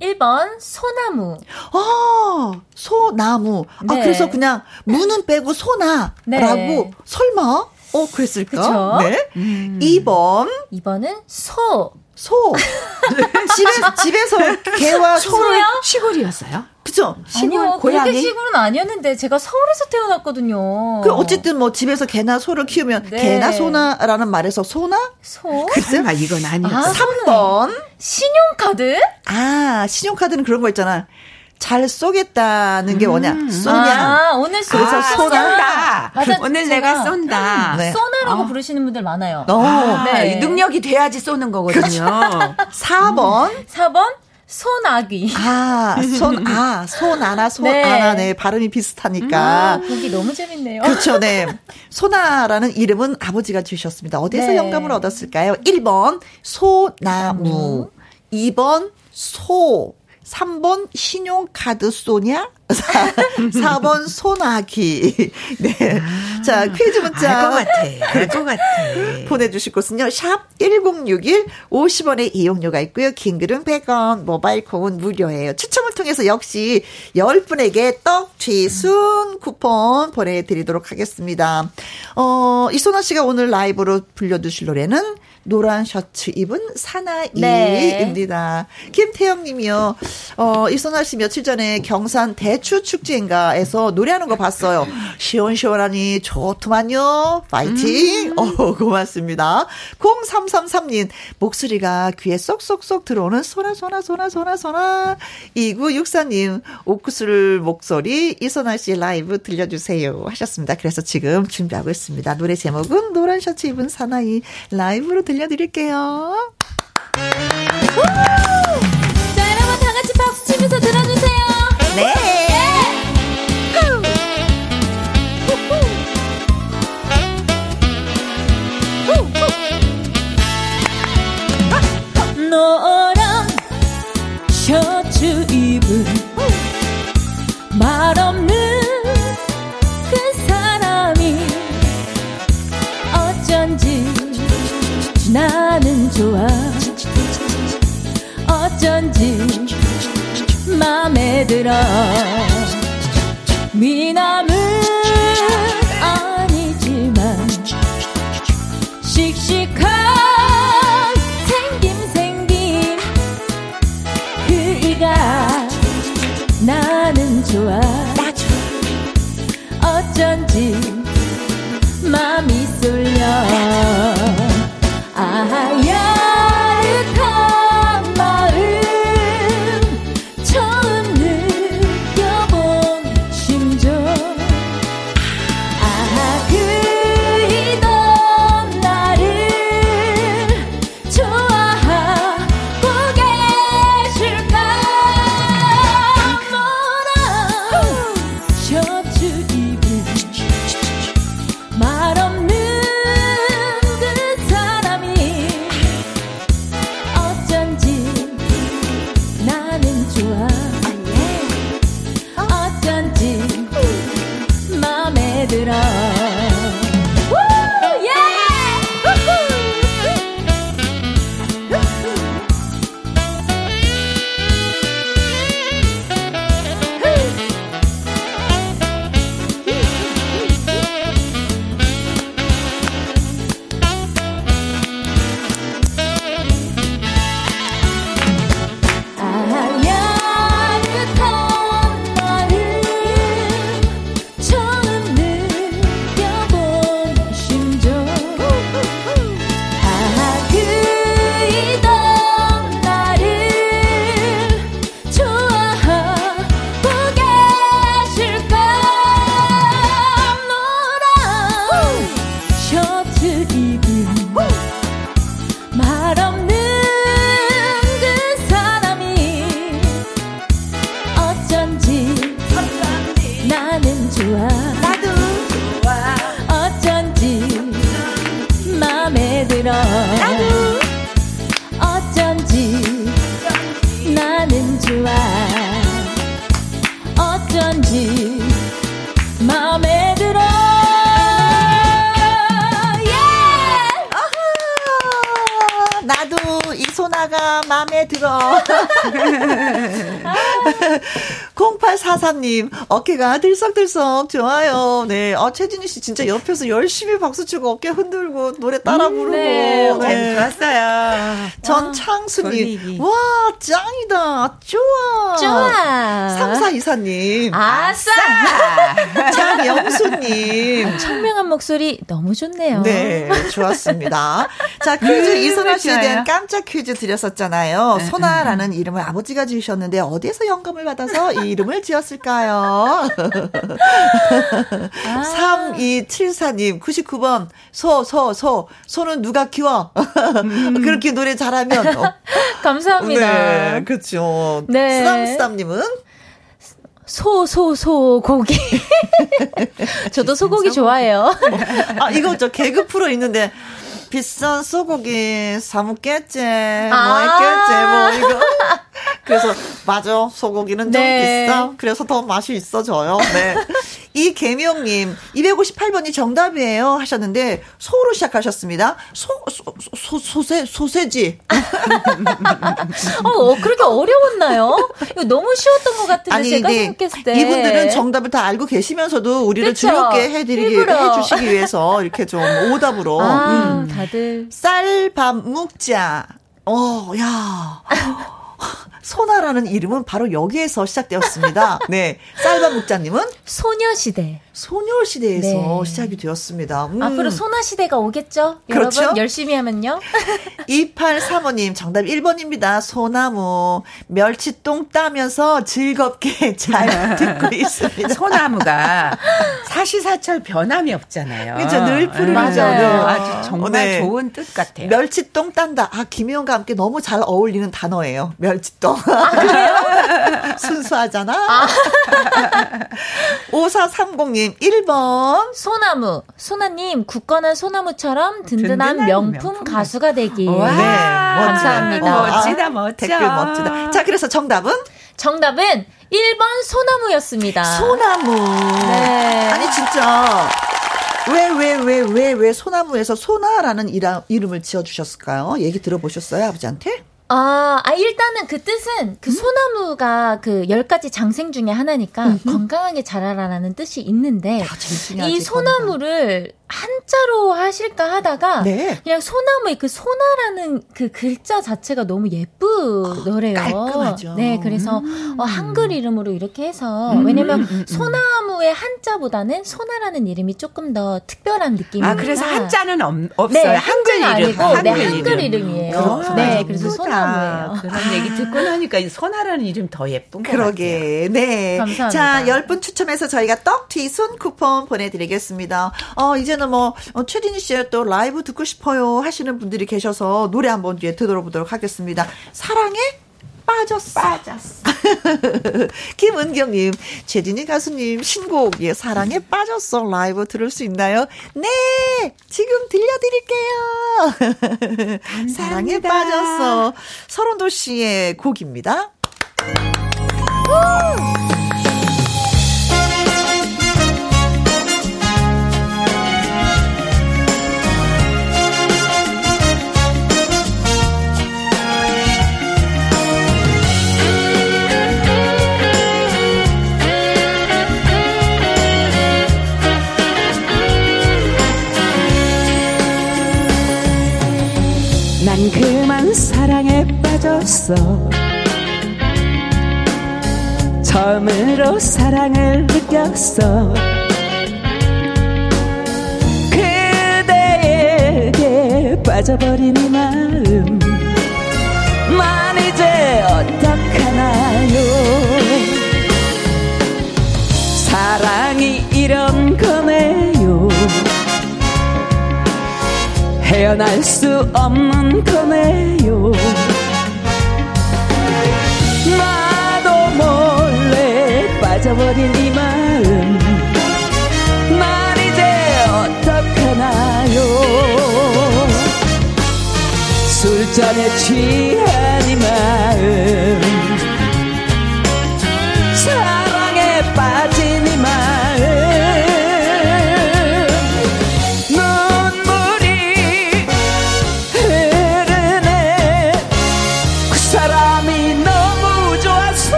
1번 소나무. 아, 소나무. 아, 네. 그래서 그냥 무는 빼고 소나라고. 네. 설마? 그랬을까? 그쵸? 네. 2번은 소. 집에서 개와 소를. 시골이었어요? 그죠? 아니요, 고향이? 그렇게 시골은 아니었는데 제가 서울에서 태어났거든요. 그 어쨌든 뭐 집에서 개나 소를 키우면 네. 개나 소나라는 말에서 소나? 소? 글쎄, 아, 이건 아니었어. 3번 신용카드? 아, 신용카드는 그런 거 있잖아. 잘 쏘겠다는 게 뭐냐? 쏘냐? 아, 오늘 쏜다. 맞아, 오늘 내가 쏜다. 네. 쏘나라고 부르시는 분들 많아요. 네. 능력이 돼야지 쏘는 거거든요. 4번 소나귀. 소나나. 네, 발음이 비슷하니까. 보기 너무 재밌네요. 그렇죠, 네. 소나라는 이름은 아버지가 주셨습니다. 어디에서 네. 영감을 얻었을까요? 1번 소나무, 2번 소, 3번 신용카드 쏘냐? 4번 소나기. 네. 자, 퀴즈 문자. 알 것 같아. 보내주실 곳은요. 샵 1061, 50원의 이용료가 있고요. 긴글은 100원, 모바일 콩은 무료예요. 추첨을 통해서 역시 10분에게 떡, 쥐순 쿠폰 보내드리도록 하겠습니다. 이소나 씨가 오늘 라이브로 불려주실 노래는 노란 셔츠 입은 사나이입니다. 네. 김태영 님이요. 이소나 씨 며칠 전에 경산 대추축제인가에서 노래하는 거 봤어요. 시원시원하니 좋더만요. 파이팅. 고맙습니다. 0333님 목소리가 귀에 쏙쏙쏙 들어오는 소나. 2964님 옥수수 목소리 이소나 씨 라이브 들려주세요 하셨습니다. 그래서 지금 준비하고 있습니다. 노래 제목은 노란 셔츠 입은 사나이. 라이브로 들려드릴게요. 자, 여러분 다 같이 박수 치면서 들어주세요. 네. 노란 셔츠 입은 말 없는 그 사람이 어쩐지 나는 좋아. 어쩐지 맘에 들어. 미남은 아니지만 씩씩한 생김 그이가 나는 좋아. 어쩐지 맘이 쏠려. 아야릇한 마음 처음 느껴본 심정 이소나가 마음에 들어. 0843님 어깨가 들썩들썩 좋아요. 네, 아, 최진희 씨 진짜 옆에서 열심히 박수치고 어깨 흔들고 노래 따라 부르고. 네, 네. 좋았어요. 전창수님 와 짱이다. 좋아. 좋아. 3424님 아싸. 장영수님 청명한 목소리 너무 좋네요. 네, 좋았습니다. 자, 퀴즈 이소나 씨에 대한 깜짝 퀴즈 드렸었잖아요. 소나라는 이름을 아버지가 지으셨는데 어디에서 영감을 받아서 이 이름을 지었을까요? 아. 3274님 99번 소 소는 누가 키워? 그렇게 노래 잘하면 감사합니다. 네, 그렇죠. 네. 쓰담쓰담님은 고기. 저도 소고기 좋아해요. 아, 이거 저 개그 프로 있는데. 비싼 소고기 사먹겠지, 뭐 있겠지, 뭐 이거. 그래서 맞아, 소고기는 네. 좀 비싸. 그래서 더 맛이 있어져요. 네. 이 개명님 258번이 정답이에요 하셨는데 소로 시작하셨습니다. 소세지. 그렇게 어려웠나요? 이거 너무 쉬웠던 것 같은데 아니, 제가 생각했을 때 이분들은 정답을 다 알고 계시면서도 우리를 그쵸? 즐겁게 해주시기 위해서 이렇게 좀 오답으로. 아, 다들 쌀밥 묵자. 야. 소나라는 이름은 바로 여기에서 시작되었습니다. 네, 쌀밥 묵자님은 소녀시대. 소녀시대에서 네. 시작이 되었습니다. 앞으로 소나시대가 오겠죠? 그렇죠? 여러분 열심히 하면요. 2835님 정답 1번입니다. 소나무 멸치똥 따면서 즐겁게 잘 듣고 있습니다. 소나무가 사시사철 변함이 없잖아요. 그렇죠. 늘 푸르죠. 아주 정말 네. 좋은 뜻 같아요. 멸치똥 딴다. 아, 김혜영과 함께 너무 잘 어울리는 단어예요. 멸치똥. 아, 그래요? 순수하잖아. 아. 5430님 1번 소나무. 소나님 굳건한 소나무처럼 든든한 명품 가수가 되길. 와, 네, 감사합니다. 멋지다. 댓글 멋지다. 자, 그래서 정답은 1번 소나무였습니다. 소나무. 네. 아니 진짜 왜 소나무에서 소나라는 이름을 지어주셨을까요? 얘기 들어보셨어요, 아버지한테? 일단은 그 뜻은 그 소나무가 그 10가지 장생 중에 하나니까 건강하게 자라라라는 뜻이 있는데 이 소나무를 한자로 하실까 하다가 네. 그냥 소나무의 그 소나라는 그 글자 자체가 너무 예쁘더래요. 깔끔하죠. 네, 그래서 한글 이름으로 이렇게 해서 왜냐면 소나무의 한자보다는 소나라는 이름이 조금 더 특별한 느낌이니까. 아, 그래서 한자는 없어요. 네, 한글 이름. 네, 한글 이름이에요. 그렇구나. 네, 그래서 소나무예요. 그런 얘기 듣고 나니까 이 소나라는 이름 더 예쁜 것 같아요. 네. 감사합니다. 자, 10분 추첨해서 저희가 떡 튀순 쿠폰 보내드리겠습니다. 이제 뭐 최진희 씨의 또 라이브 듣고 싶어요 하시는 분들이 계셔서 노래 한번 뒤에 들어보도록 하겠습니다. 사랑에 빠졌어. 김은경님, 최진희 가수님 신곡 예 사랑에 빠졌어 라이브 들을 수 있나요? 네, 지금 들려드릴게요. 사랑에 빠졌어. 설원도 씨의 곡입니다. 난 그만 사랑에 빠졌어. 처음으로 사랑을 느꼈어. 그대에게 빠져버린 이 마음 난 이제 어떡하나요. 사랑이 이런 거네요. 헤어날 수 없는 거네요. 나도 몰래 빠져버린 이 마음 난 이제 어떡하나요. 술잔에 취한 이 마음 사랑에 빠진 이 마음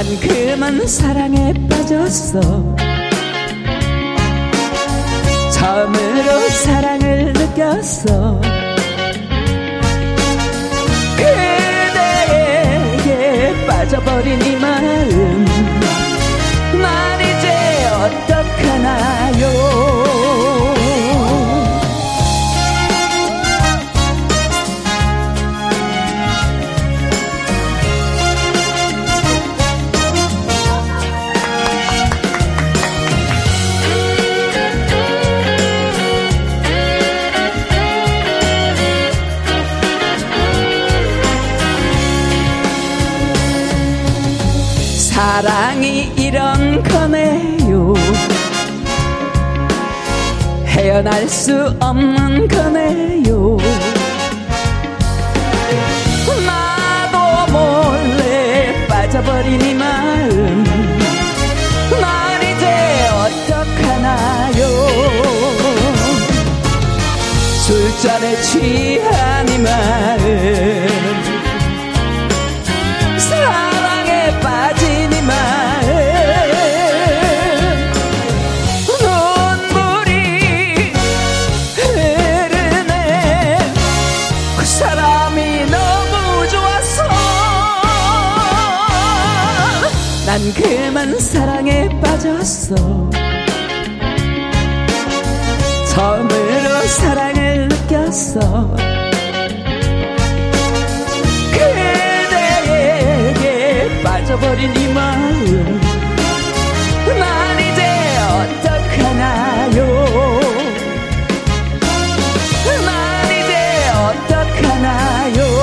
난 그만 사랑에 빠졌어. 처음으로 사랑을 느꼈어. 그대에게 빠져버린 이 마음 난 이제 어떡하나요. 사랑이 이런 거네요. 헤어날 수 없는 거네요. 나도 몰래 빠져버린 이 마음 난 이제 어떡하나요. 술잔에 취한 이 마음 난 그만 사랑에 빠졌어. 처음으로 사랑을 느꼈어. 그대에게 빠져버린 이 마음 난 이제 어떡하나요. 난 이제 어떡하나요.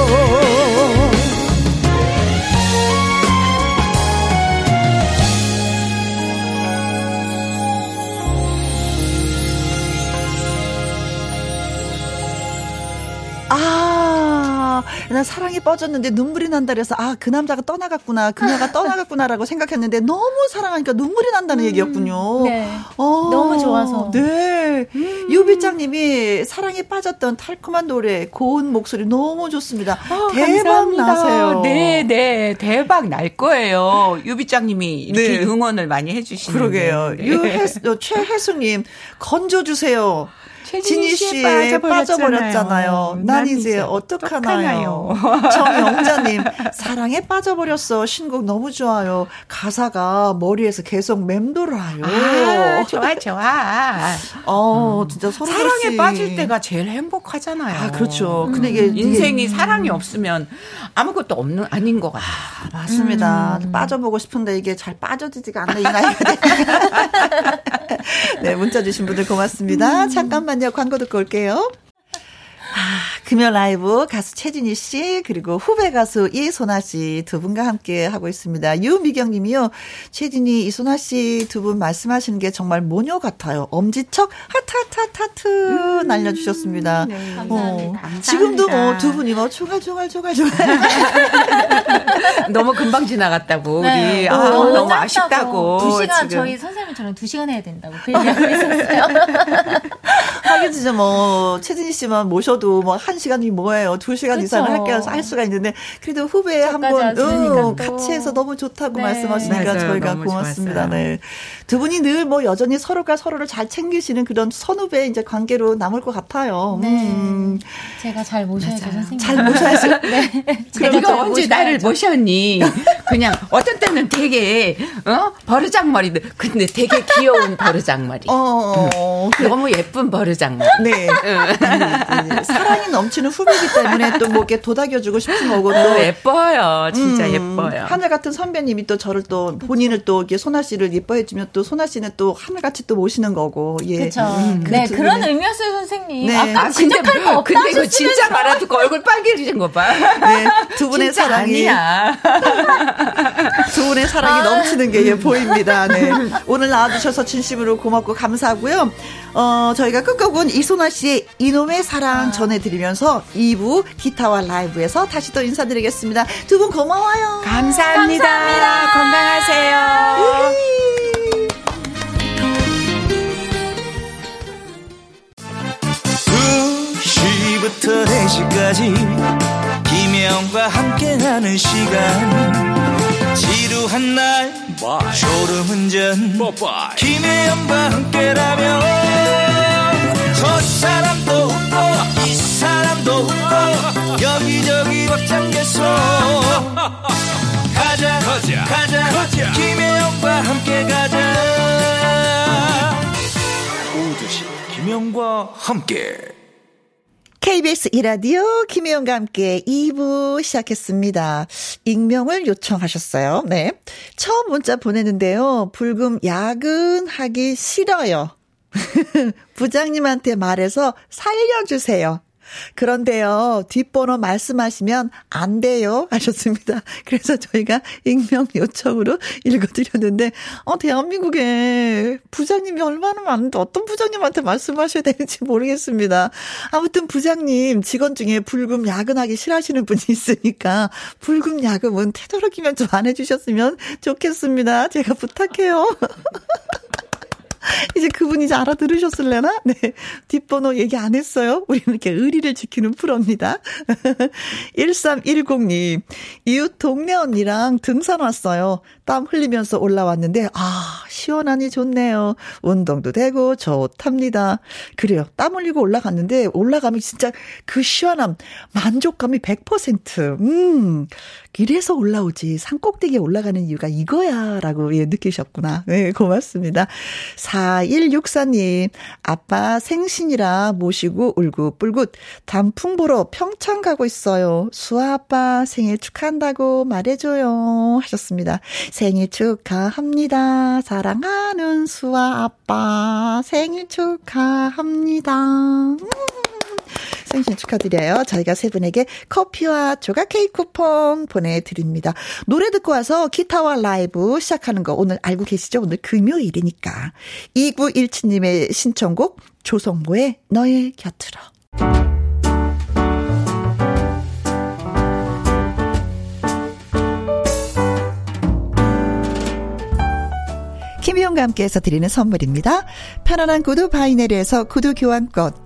난 사랑에 빠졌는데 눈물이 난다 그래서 아, 그 남자가 떠나갔구나, 그녀가 떠나갔구나라고 생각했는데 너무 사랑하니까 눈물이 난다는 얘기였군요. 네. 너무 좋아서. 네. 유비장님이 사랑에 빠졌던 달콤한 노래, 고운 목소리 너무 좋습니다. 대박 감사합니다. 나세요. 네, 네. 대박 날 거예요. 유비장님이 이렇게 네. 응원을 많이 해주시는. 그러게요. 최혜수님, 건져주세요. 진희 씨 빠져버렸잖아요. 난 이제 어떡하나요. 정영자님 사랑에 빠져버렸어. 신곡 너무 좋아요. 가사가 머리에서 계속 맴돌아요. 아, 좋아 좋아. 진짜 사랑에 빠질 때가 제일 행복하잖아요. 아 그렇죠. 근데 이게 인생이 사랑이 없으면 아무것도 없는 아닌 것 같아요. 아, 맞습니다. 빠져보고 싶은데 이게 잘 빠져지지가 않네 이 나이가. 네 문자 주신 분들 고맙습니다. 잠깐만요. 광고 듣고 올게요. 아, 금요 라이브 가수 최진희 씨 그리고 후배 가수 이소나 씨 두 분과 함께 하고 있습니다. 유미경 님이요. 최진희 이소나 씨 두 분 말씀하시는 게 정말 모녀 같아요. 엄지척 하트하트하트 날려주셨습니다. 네, 감사합니다. 감사합니다. 지금도 뭐 두 분이 뭐 조갈조갈조갈 너무 금방 지나갔다고 우리 네. 너무 아쉽다고. 2시간 저희 선생님처럼 2시간 해야 된다고 그 얘기하고 있었어요. 하긴 진짜 뭐 최진희 씨만 모셔도 뭐 1시간이 뭐예요. 2시간 그쵸. 이상을 할 수가 있는데 그래도 후배 한번 같이 해서 너무 좋다고 네. 말씀하시니까 맞아요. 저희가 고맙습니다. 네. 두 분이 늘 뭐 여전히 서로가 서로를 잘 챙기시는 그런 선후배 이제 관계로 남을 것 같아요. 네. 제가 잘 모셔야죠 선생님. 잘 모셔야죠. 네. 네가 언제 나를 모셨니? 그냥 어떤 때는 되게 버르장머리 근데 되게 귀여운 버르장머리. 그래. 너무 예쁜 버르장머리. 네. 사랑이 넘치는 후배이기 때문에 또 뭐 이렇게 도닥여주고 싶은 거고 또 예뻐요, 진짜 예뻐요. 하늘 같은 선배님이 또 저를 또 본인을 또 이렇게 소나 씨를 예뻐해주면 또 소나 씨는 또 하늘같이 또 모시는 거고. 예. 그렇죠. 네 그런 의미였어요 선생님. 네. 아까 근접할 거 없다. 근데 이거 진짜 말아듣고 얼굴 빨개지신 거 봐. 네, 두 분의 사랑이 아니야. 두 분의 사랑이 넘치는 게 예, 보입니다. 네. 오늘 나와주셔서 진심으로 고맙고 감사하고요. 저희가 끝곡은 이소나 씨의 이놈의 사랑 전해드리면서 2부 기타와 라이브에서 다시 또 인사드리겠습니다. 두 분 고마워요. 감사합니다. 감사합니다. 건강하세요. 으이. 2시부터 4시까지 김혜영과 함께하는 시간 지루한 날 졸음운전 김혜영과 함께라면 저 사람도 웃고 이 사람도 웃고 여기저기 벅장겠어. 가자 가자, 가자, 가자. 김혜영과 함께 가자. 오후 2시 김혜영과 함께 KBS 1라디오 김혜영과 함께 2부 시작했습니다. 익명을 요청하셨어요. 네. 처음 문자 보내는데요. 불금 야근하기 싫어요. 부장님한테 말해서 살려주세요. 그런데요, 뒷번호 말씀하시면 안 돼요 하셨습니다. 그래서 저희가 익명 요청으로 읽어드렸는데 대한민국에 부장님이 얼마나 많은데 어떤 부장님한테 말씀하셔야 되는지 모르겠습니다. 아무튼 부장님 직원 중에 불금 야근하기 싫어하시는 분이 있으니까 불금 야근은 되도록이면 좀 안 해주셨으면 좋겠습니다. 제가 부탁해요. 이제 그분이 이제 알아들으셨을래나? 네. 뒷번호 얘기 안 했어요. 우리는 이렇게 의리를 지키는 프로입니다. 1310님. 이웃 동네 언니랑 등산 왔어요. 땀 흘리면서 올라왔는데 시원하니 좋네요. 운동도 되고 좋답니다. 그래요. 땀 흘리고 올라갔는데 올라가면 진짜 그 시원함, 만족감이 100%. 이래서 올라오지. 산 꼭대기에 올라가는 이유가 이거야 라고 느끼셨구나. 네, 고맙습니다. 4164님, 아빠 생신이라 모시고 울긋불긋 단풍 보러 평창 가고 있어요. 수아 아빠 생일 축하한다고 말해줘요 하셨습니다. 생일 축하합니다. 사랑하는 수아 아빠 생일 축하합니다. 생신 축하드려요. 저희가 세 분에게 커피와 조각 케이크 쿠폰 보내드립니다. 노래 듣고 와서 기타와 라이브 시작하는 거 오늘 알고 계시죠? 오늘 금요일이니까. 2917님의 신청곡 조성모의 너의 곁으로. 김희영과 함께해서 드리는 선물입니다. 편안한 구두 바이네리에서 구두 교환권,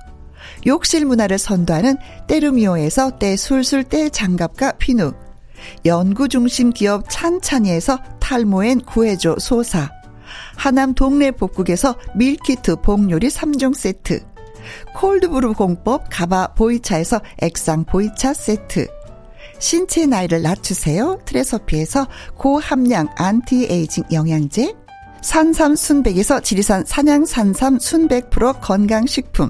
욕실 문화를 선도하는 때르미오에서 때술술 때장갑과 피누, 연구중심 기업 찬찬이에서 탈모엔 구해줘 소사, 하남 동네 복국에서 밀키트 복요리 3종 세트, 콜드브루 공법 가바 보이차에서 액상 보이차 세트, 신체 나이를 낮추세요 트레서피에서 고함량 안티에이징 영양제, 산삼 순백에서 지리산 산양 산삼 순백 프로 건강식품,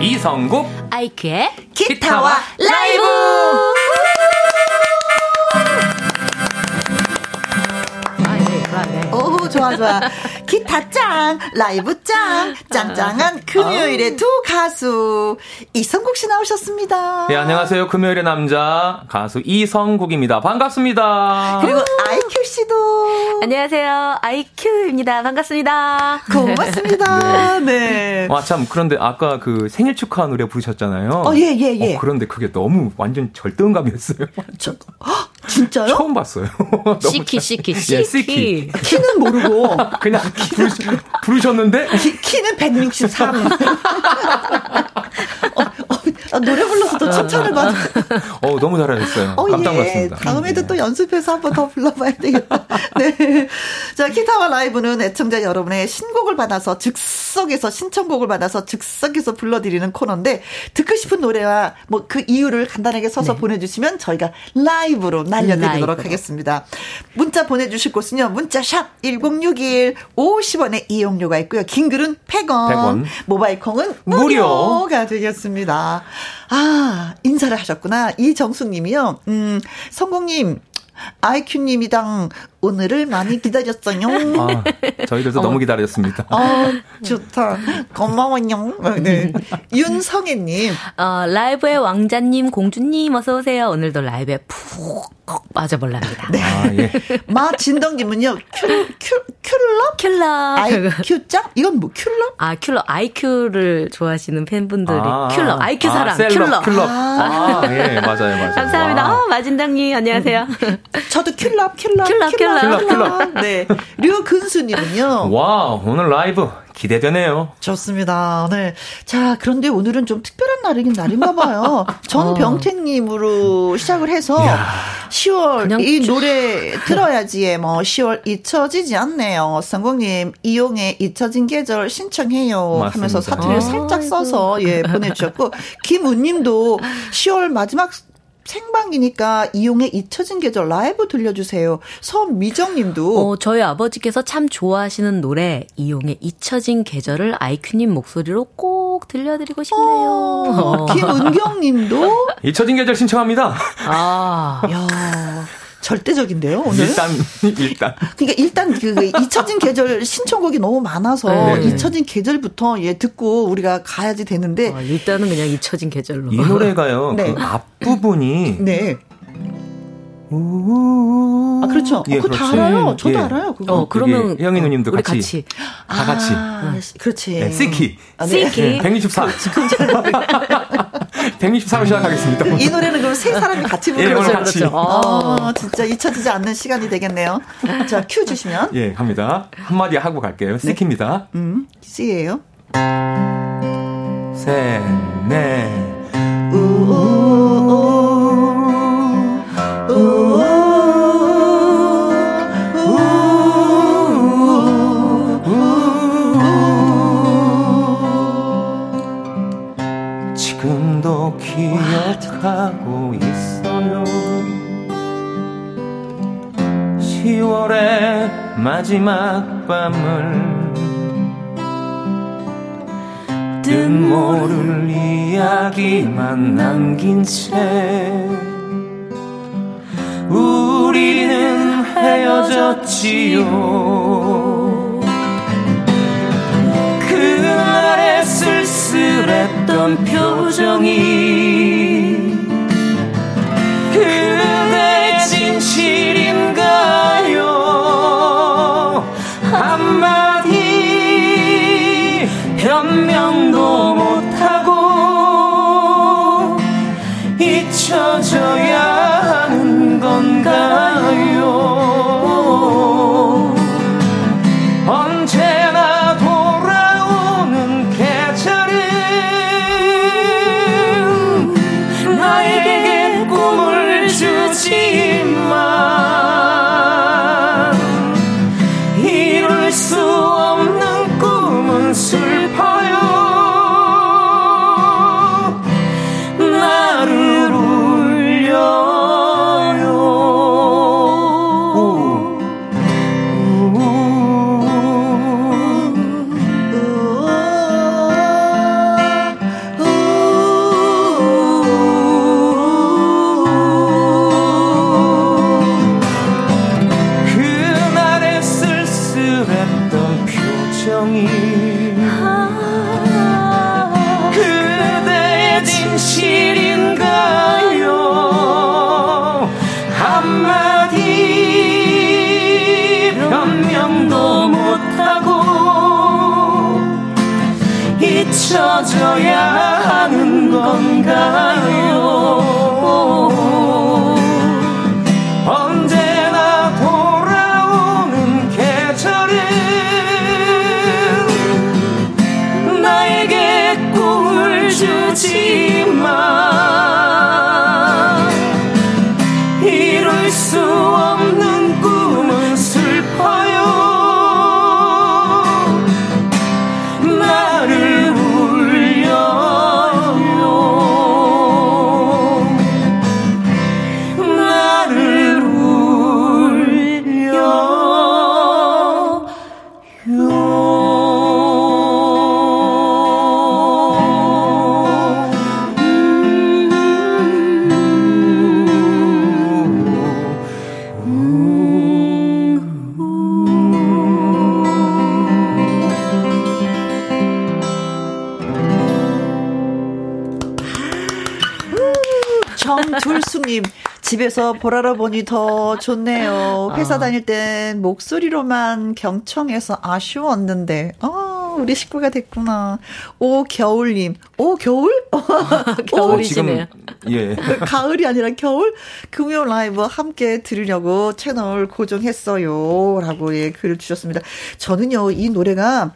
이성국 아이큐의 기타와 라이브. 오, 좋아 좋아. 기타 짱, 라이브 짱, 짱짱한 금요일의 두 가수 이성국 씨 나오셨습니다. 네, 안녕하세요. 금요일의 남자 가수 이성국입니다. 반갑습니다. 그리고 아이큐 씨도 안녕하세요. 아이큐입니다. 반갑습니다. 고맙습니다. 네. 아, 참, 그런데 아까 그 생일 축하 노래 부르셨잖아요. 예. 그런데 그게 너무 완전 절대음감이었어요. 진짜요? 처음 봤어요. 시키. 예, 시키. 키는 모르고 그냥 부르셨는데 키는 163. 노래 불러서 또 추천을 받은. 너무 잘하셨어요. 깜짝 놀랐습니다. 다음에도 또 연습해서 한번 더 불러봐야 되겠다. 네. 자, 키타와 라이브는 애청자 여러분의 신곡을 받아서 즉석에서 신청곡을 받아서 즉석에서 불러드리는 코너인데 듣고 싶은 노래와 뭐 그 이유를 간단하게 써서 보내주시면 저희가 라이브로 날려드리도록 하겠습니다. 문자 보내주실 곳은요. 문자샵 1061 50원의 이용료가 있고요. 긴 글은 100원. 모바일 콩은 무료가 되겠습니다. 아, 인사를 하셨구나. 이정수님이요. 성공님. IQ님이랑 오늘을 많이 기다렸어요. 아, 저희들도 너무 기다렸습니다. 좋다. 고마워요. 네. 윤성애님. 라이브의 왕자님, 공주님 어서오세요. 오늘도 라이브에 푹 빠져볼랍니다. 네. 예. 마진덕님은요. 큘럽? 큘럽. IQ짱? 이건 뭐 큘럽? 큘럽. IQ를 좋아하시는 팬분들이. 큘럽. IQ 사랑. 큘럽. 예, 맞아요. 감사합니다. 마진덕님 안녕하세요. 저도 큘럽. 네. 류근수님은요. 와, 오늘 라이브 기대되네요. 좋습니다. 네. 자, 그런데 오늘은 좀 특별한 날이긴 날인가 봐요. 전병태님으로 시작을 해서 야. 10월 이 노래 들어야지에 뭐 10월 잊혀지지 않네요. 성공님 이용해 잊혀진 계절 신청해요. 맞습니다. 하면서 사투리를 살짝 써서 예 보내주셨고 김은님도 10월 마지막 생방이니까 이용해 잊혀진 계절 라이브 들려주세요. 서미정님도 저희 아버지께서 참 좋아하시는 노래 이용해 잊혀진 계절을 아이큐님 목소리로 꼭 들려드리고 싶네요. 김은경님도 잊혀진 계절 신청합니다. 야. 절대적인데요, 오늘? 일단, 그, 잊혀진 계절 신청곡이 너무 많아서, 네네. 잊혀진 계절부터, 듣고 우리가 가야지 되는데. 일단은 그냥 잊혀진 계절로. 이 노래가요, 네. 그 앞부분이. 네. 그렇죠. 그거 다 알아요. 저도 알아요. 그거. 그러면. 혜영이 누님도 같이. 다 같이. 그렇지. 시키. 시키. 124. 123을 시작하겠습니다. 이 노래는 그럼 세 사람이 같이 부르는 거죠. 그렇죠. 진짜 잊혀지지 않는 시간이 되겠네요. 자, 큐 주시면. 예, 갑니다. 한마디 하고 갈게요. 시키입니다. 네. C예요. 셋, 넷. 지금도 기억하고 있어요. 10월의 마지막 밤을 뜻 모를 이야기만 남긴 채 우리는 헤어졌지요. 그날의 쓸쓸했던 표정이 그대 진실인가요? 한마디 변명도 못하고 잊혀져야 건가요? 언제나 돌아오는 계절은 나에게 꿈을 주지만 이룰 수 없는 꿈은 슬퍼요. 나를 울려 잊혀져야 하는 건가요? 언제나 돌아오는 계절은 나에게 꿈을 주지만 정줄수님 집에서 보라로 보니 더 좋네요. 회사 다닐 땐 목소리로만 경청해서 아쉬웠는데 우리 식구가 됐구나. 오겨울님. 오겨울? 겨울이시네요. 예. 가을이 아니라 겨울? 금요 라이브 함께 들으려고 채널 고정했어요. 라고 예, 글을 주셨습니다. 저는요, 이 노래가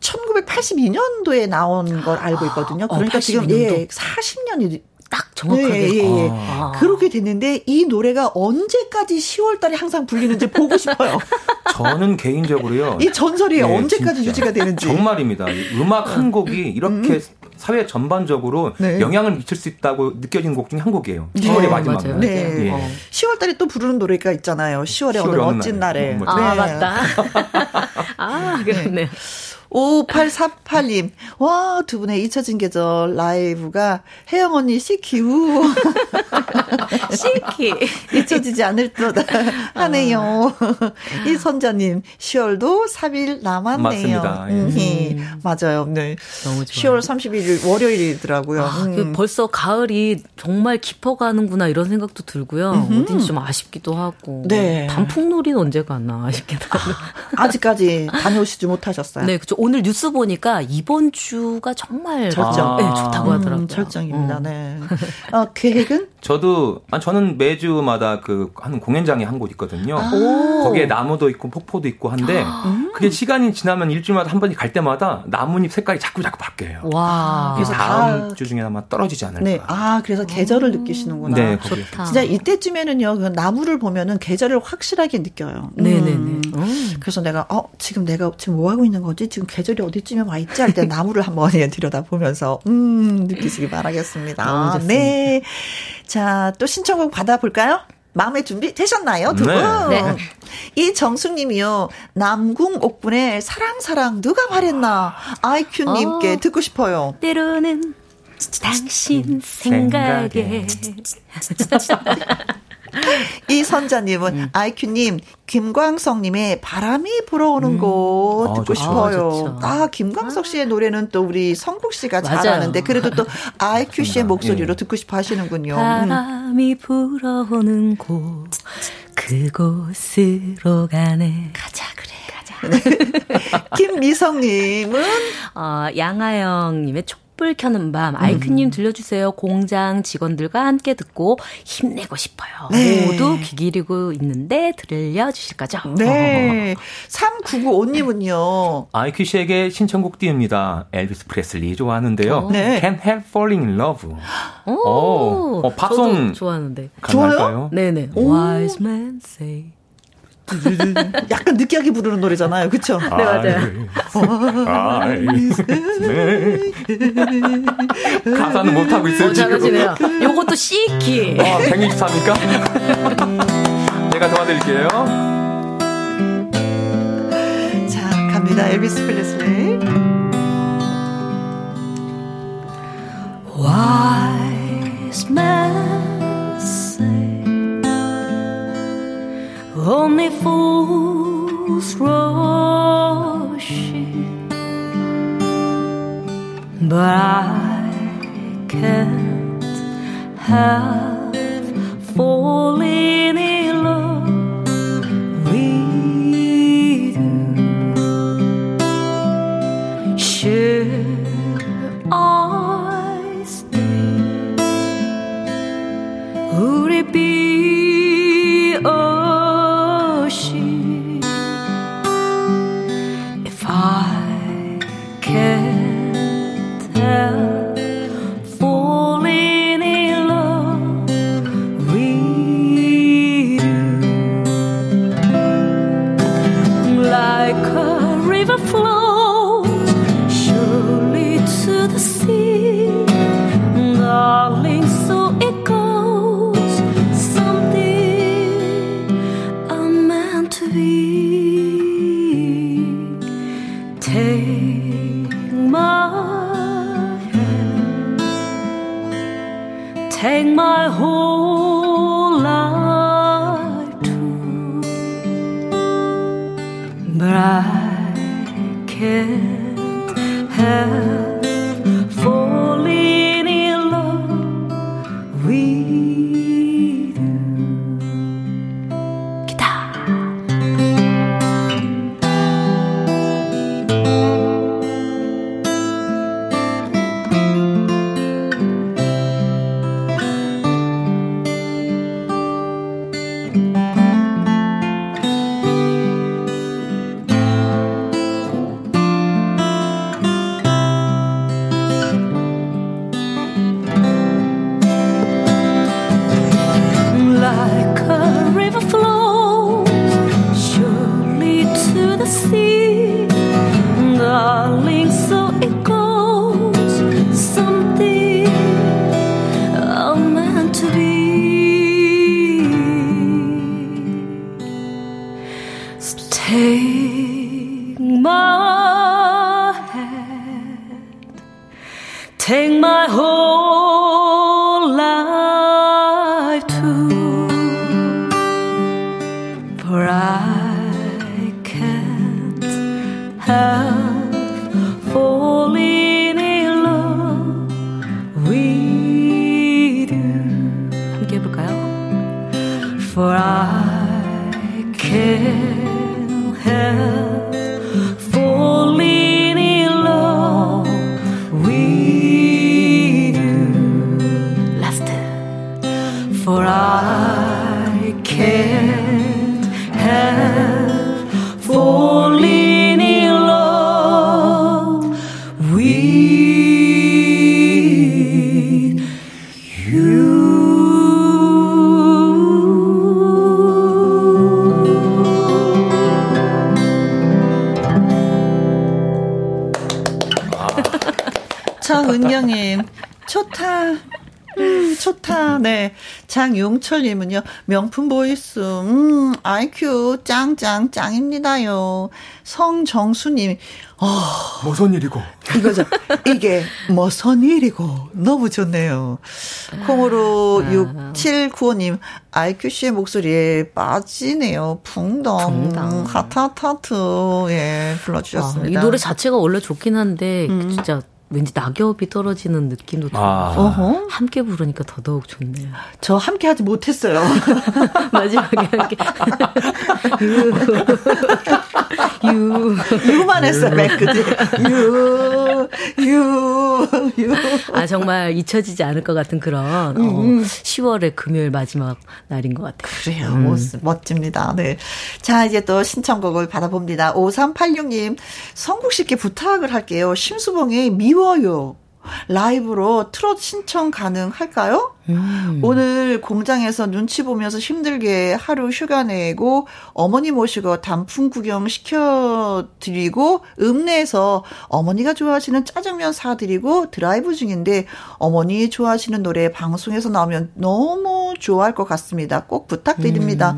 1982년도에 나온 걸 알고 있거든요. 그러니까 82년도. 지금 예, 40년이 딱 정확하게. 예, 예, 예. 아. 그렇게 됐는데 이 노래가 언제까지 10월달에 항상 불리는지 보고 싶어요. 저는 개인적으로요. 이 전설이 예, 언제까지 진짜. 유지가 되는지. 정말입니다. 음악 한 곡이 이렇게 사회 전반적으로 네. 영향을 미칠 수 있다고 느껴진 곡 중에 한 곡이에요. 10월의 네. 마지막 날. 네. 네. 10월달에 또 부르는 노래가 있잖아요. 10월의 어느 멋진 날에. 뭐, 아, 네. 맞다. 아, 그렇네요. 네. 5848님, 와, 두 분의 잊혀진 계절 라이브가 혜영 언니 시키우. 시키. 잊혀지지 않을 듯 하네요. 이 선자님, 10월도 3일 남았네요. 맞습니다. 예. 맞아요. 네. 너무 좋아요. 10월 31일 월요일이더라고요. 아, 벌써 가을이 정말 깊어가는구나 이런 생각도 들고요. 어딘지 좀 아쉽기도 하고. 네. 단풍놀이는 언제 가나 아쉽게도. 아직까지 다녀오시지 못하셨어요. 네, 그렇죠. 오늘 뉴스 보니까 이번 주가 정말 절정. 네, 좋다고 하더라고요. 절정입니다. 네. 계획은? 저는 매주마다 그 한 공연장에 한 곳 있거든요. 거기에 나무도 있고 폭포도 있고 한데 그게 시간이 지나면 일주일마다 한 번씩 갈 때마다 나뭇잎 색깔이 자꾸 바뀌어요. 와. 그래서 다음 주 중에 아마 떨어지지 않을까. 네. 아, 그래서 계절을 느끼시는구나. 네, 좋다. 진짜 이때쯤에는요, 그 나무를 보면은 계절을 확실하게 느껴요. 네네네. 그래서 내가 지금 뭐 하고 있는 거지? 지금 계절이 어디쯤에 와 있지? 할 때 나무를 한번 들여다보면서 느끼시기 바라겠습니다. 네. 자, 또 신청곡 받아볼까요? 마음의 준비 되셨나요, 두 분? 네. 네. 이 정숙님이요, 남궁 옥분의 사랑사랑 누가 말했나 아이큐님께 듣고 싶어요. 때로는 당신 생각에. 이 선자님은 아이큐님, 김광석님의 바람이 불어오는 곳 듣고 싶어요. 김광석 씨의 노래는 또 우리 성국 씨가 맞아요. 잘하는데 그래도 또 아이큐 씨의 목소리로 듣고 싶어 하시는군요. 바람이 불어오는 곳, 그곳으로 가네. 가자 그래. 가자. 김미성님은 양하영님의 촛불 켜는 밤 아이큐님 들려주세요. 공장 직원들과 함께 듣고 힘내고 싶어요. 네. 모두 귀 기울이고 있는데 들려주실 거죠? 네. 3995님은요. 아이큐 씨에게 신청곡 띄웁니다. 엘비스 프레슬리 좋아하는데요. 네. Can't Help Falling in Love. 팝송 좋아하는데. 좋아요? 네네. Wise Man Say. 약간 느끼하게 부르는 노래잖아요. 그렇죠? 네, 맞아요. 가사는 못하고 있어요. 잘하시네요. 요것도 C키. 124니까? 제가 도와드릴게요. 자, 갑니다. 엘비스 프레슬리. Wise man only fools rush in, but I can't help falling in love with you. Should I stay? Would it be I can't help falling in love with you. Like a river flows surely to the sea, darling, so it goes. Someday I'm meant to be. Take my whole life too, but I can't help falling in love with you. my whole life too, for I can't help falling in love with you. 함께 해볼까요? For I can't help falling in love with you. Last. For I can't help falling in love with you. 은경님, 좋다. 좋다. 네. 장용철님은요, 명품 보이스, IQ, 짱짱, 짱입니다요. 성정수님, 무슨 일이고. 이거죠. 이게 무슨 일이고. 너무 좋네요. 콩으로 6795님, IQ씨의 목소리에 빠지네요. 풍덩, 하타타트. 예, 불러주셨습니다. 아, 이 노래 자체가 원래 좋긴 한데, 진짜. 왠지 낙엽이 떨어지는 느낌도 들고 함께 부르니까 더더욱 좋네요. 저 함께 하지 못했어요. 마지막에 함께 유만 했어요. 그치? 유. 아, 정말 잊혀지지 않을 것 같은 그런 10월의 금요일 마지막 날인 것 같아요. 그래요. 멋집니다. 네. 자, 이제 또 신청곡을 받아봅니다. 5386님, 성국 씨께 부탁을 할게요. 심수봉의 미워요. 라이브로 트롯 신청 가능할까요? 오늘 공장에서 눈치 보면서 힘들게 하루 휴가 내고 어머니 모시고 단풍 구경 시켜드리고 읍내에서 어머니가 좋아하시는 짜장면 사드리고 드라이브 중인데 어머니 좋아하시는 노래 방송에서 나오면 너무 좋아할 것 같습니다. 꼭 부탁드립니다.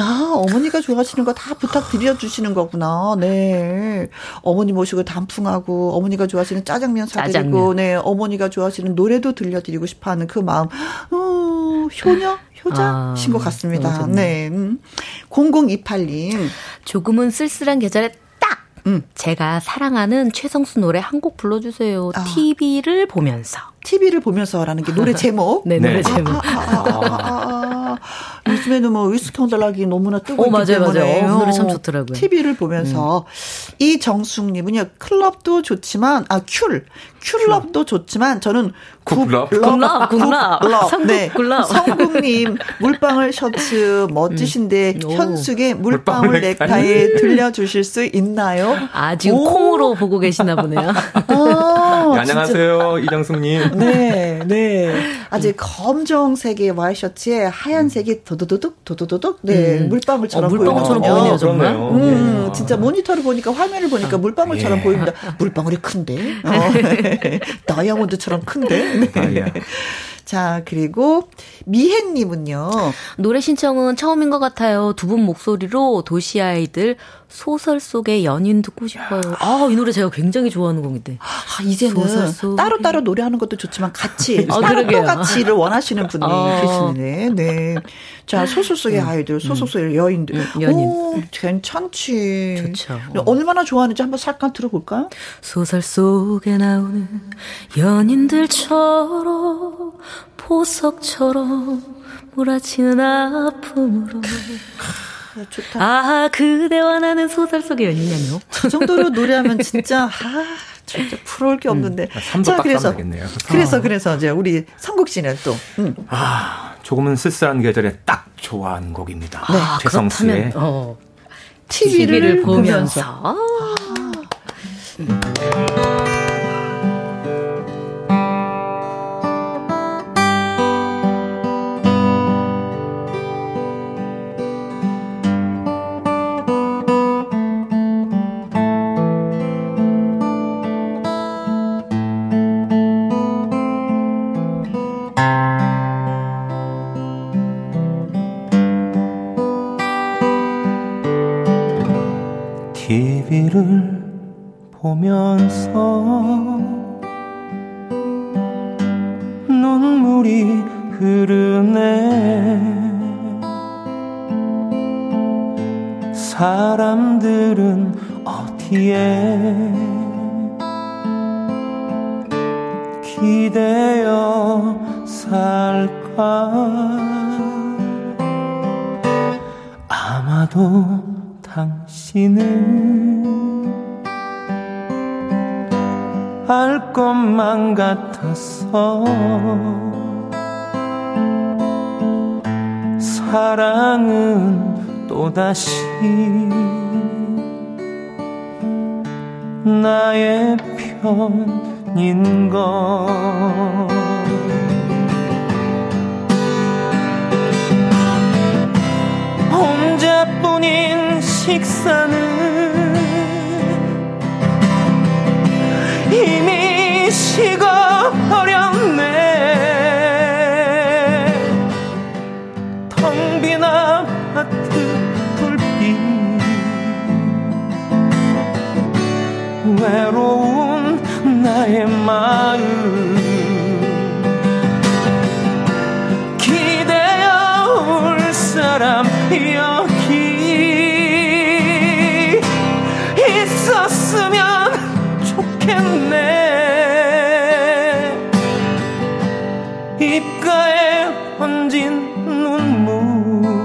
야, 어머니가 좋아하시는 거 다 부탁드려주시는 거구나. 네. 어머니 모시고 단풍하고 어머니가 좋아하시는 짜장면 사드리고 네, 어머니가 좋아하시는 노래도 들려드리고 싶어하는 그 마음. 효녀? 효자신 것 같습니다. 네. 0028님. 조금은 쓸쓸한 계절에 딱 제가 사랑하는 최성수 노래 한 곡 불러주세요. TV를 보면서. TV를 보면서라는 게 노래 제목? 네, 노래 제목. 요즘에는 뭐 스캔들락이 너무나 뜨고 있기 때문에 맞아요. 노래 참 좋더라고요. TV를 보면서 이정숙님은요, 클럽도 좋지만 큐럽도 좋지만 저는 굽럽 성국님 물방울 셔츠 멋지신데 현숙의 물방울 넥타이 들려주실 수 있나요? 아, 지금 콩으로 보고 계시나 보네요. 안녕하세요, 이정숙님. 네, 네. 아주 검정색의 와이셔츠에 하얀색이 도도도둑. 네, 물방울처럼 보이네요. 물방울처럼 보이네요, 정말. 진짜 모니터를 보니까, 화면을 보니까 물방울처럼 보입니다. 물방울이 큰데. 다이아몬드처럼 큰데. 네. 자, 그리고 미혜님은요. 노래 신청은 처음인 것 같아요. 두 분 목소리로 도시 아이들 소설 속의 연인 듣고 싶어요. 아, 이 노래 제가 굉장히 좋아하는 곡인데. 아, 이제는 따로따로 노래하는 것도 좋지만 같이, 따로같이를 원하시는 분이 계시네. 네. 자, 소설 속의 아이들, 소설 속의 여인들. 연인. 오, 괜찮지. 좋죠. 얼마나 좋아하는지 한번 잠깐 들어볼까요? 소설 속에 나오는 연인들처럼 보석처럼 몰아치는 아픔으로. 좋다. 아, 그대와 나는 소설 속의 연인이냐며. 그 정도로 노래하면 진짜 진짜 부러울 게 없는데. 자, 그래서 이제 우리 성국 씨는 또 조금은 쓸쓸한 계절에 딱 좋아하는 곡입니다. 네. 최성수의 TV를 보면서. 보면 강물이 흐르네. 사람들은 어디에 기대어 살까? 아마도 당신은 알 것만 같아서 사랑은 또다시 나의 편인 것. 혼자뿐인 식사는 이미 식어버렸네. 텅 빈 아파트 불빛 외로운 나의 마음 기대어 올 사람 여기 있었으면 좋겠네. 입가에 번진 눈물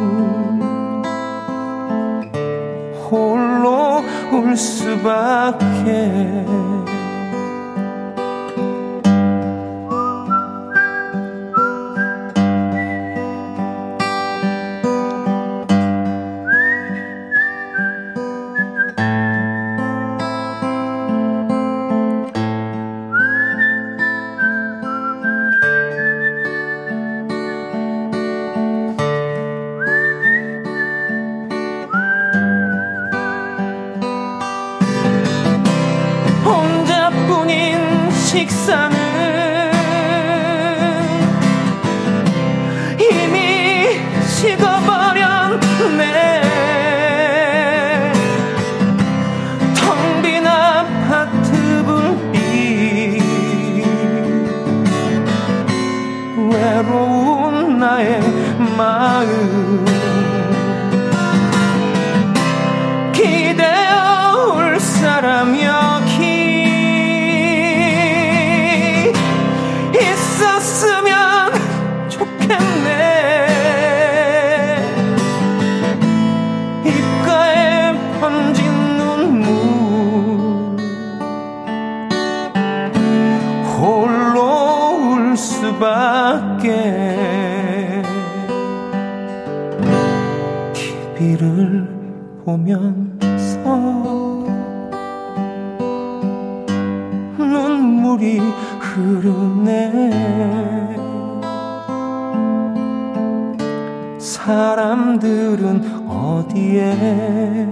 홀로 울 수밖에. TV를 보면서 눈물이 흐르네. 사람들은 어디에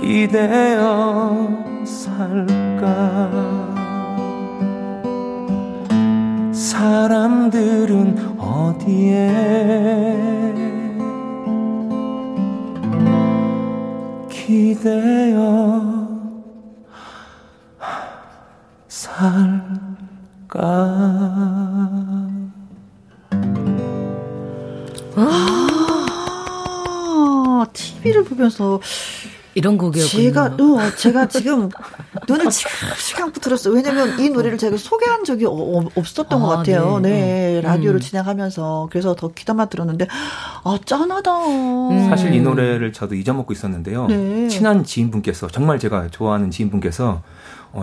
기대어 살까? 사람들은 어디에 기대어 살까? 아, TV를 보면서 이런 곡이었군요. 제가 지금 눈을 지그시감고 들었어요. 왜냐면 이 노래를 제가 소개한 적이 없었던 것 같아요. 네. 라디오를 진행하면서. 그래서 더 귀담아 들었는데, 아, 짠하다. 사실 이 노래를 저도 잊어먹고 있었는데요. 네. 친한 지인분께서, 정말 제가 좋아하는 지인분께서,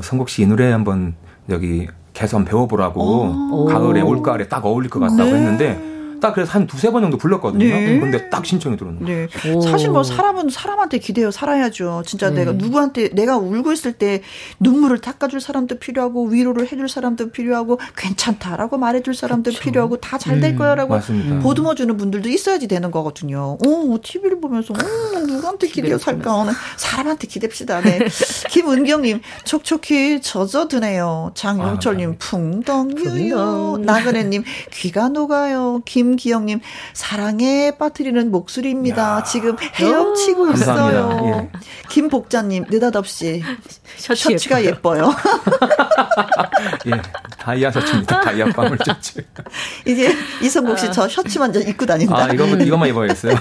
성국 씨 이 노래 한번 여기 개선 배워보라고, 가을에, 올가을에 딱 어울릴 것 같다고 네. 했는데, 딱 그래서 한 두세 번 정도 불렀거든요. 네. 근데 딱 신청이 들어오는 거예요. 네. 사실 뭐 사람은 사람한테 기대어 살아야죠. 진짜 내가 누구한테 내가 울고 있을 때 눈물을 닦아줄 사람도 필요하고 위로를 해줄 사람도 필요하고 괜찮다라고 말해줄 사람도 그렇죠. 필요하고 다 잘 될 거야라고 보듬어주는 분들도 있어야지 되는 거거든요. 오, TV를 보면서 누구한테 기대어 살까 오늘 사람한테 기댑시다. 네. 김은경님 촉촉히 젖어드네요. 장용철님 풍덩유요. 나그네님 귀가 녹아요. 김 기영님 사랑에 빠뜨리는 목소리입니다. 야. 지금 헤엄치고 있어요. 예. 김복자님 느닷없이 셔츠가 예뻐요. 예, 다이아 셔츠입니다. 다이아 밤을 셔츠. 이제 이성국 씨 저 셔츠 먼저 입고 다닌다. 아, 이거만 입어야겠어요.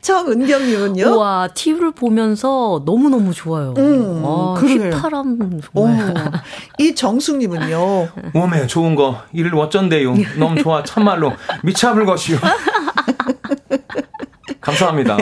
정은경님은요? 와, TV를 보면서 너무너무 좋아요. 와, 휘파람 정말. 이 정숙님은요? 오메, 좋은 거. 이를 어쩐대요. 너무 좋아. 참말로. 미쳐볼 것이요. 감사합니다.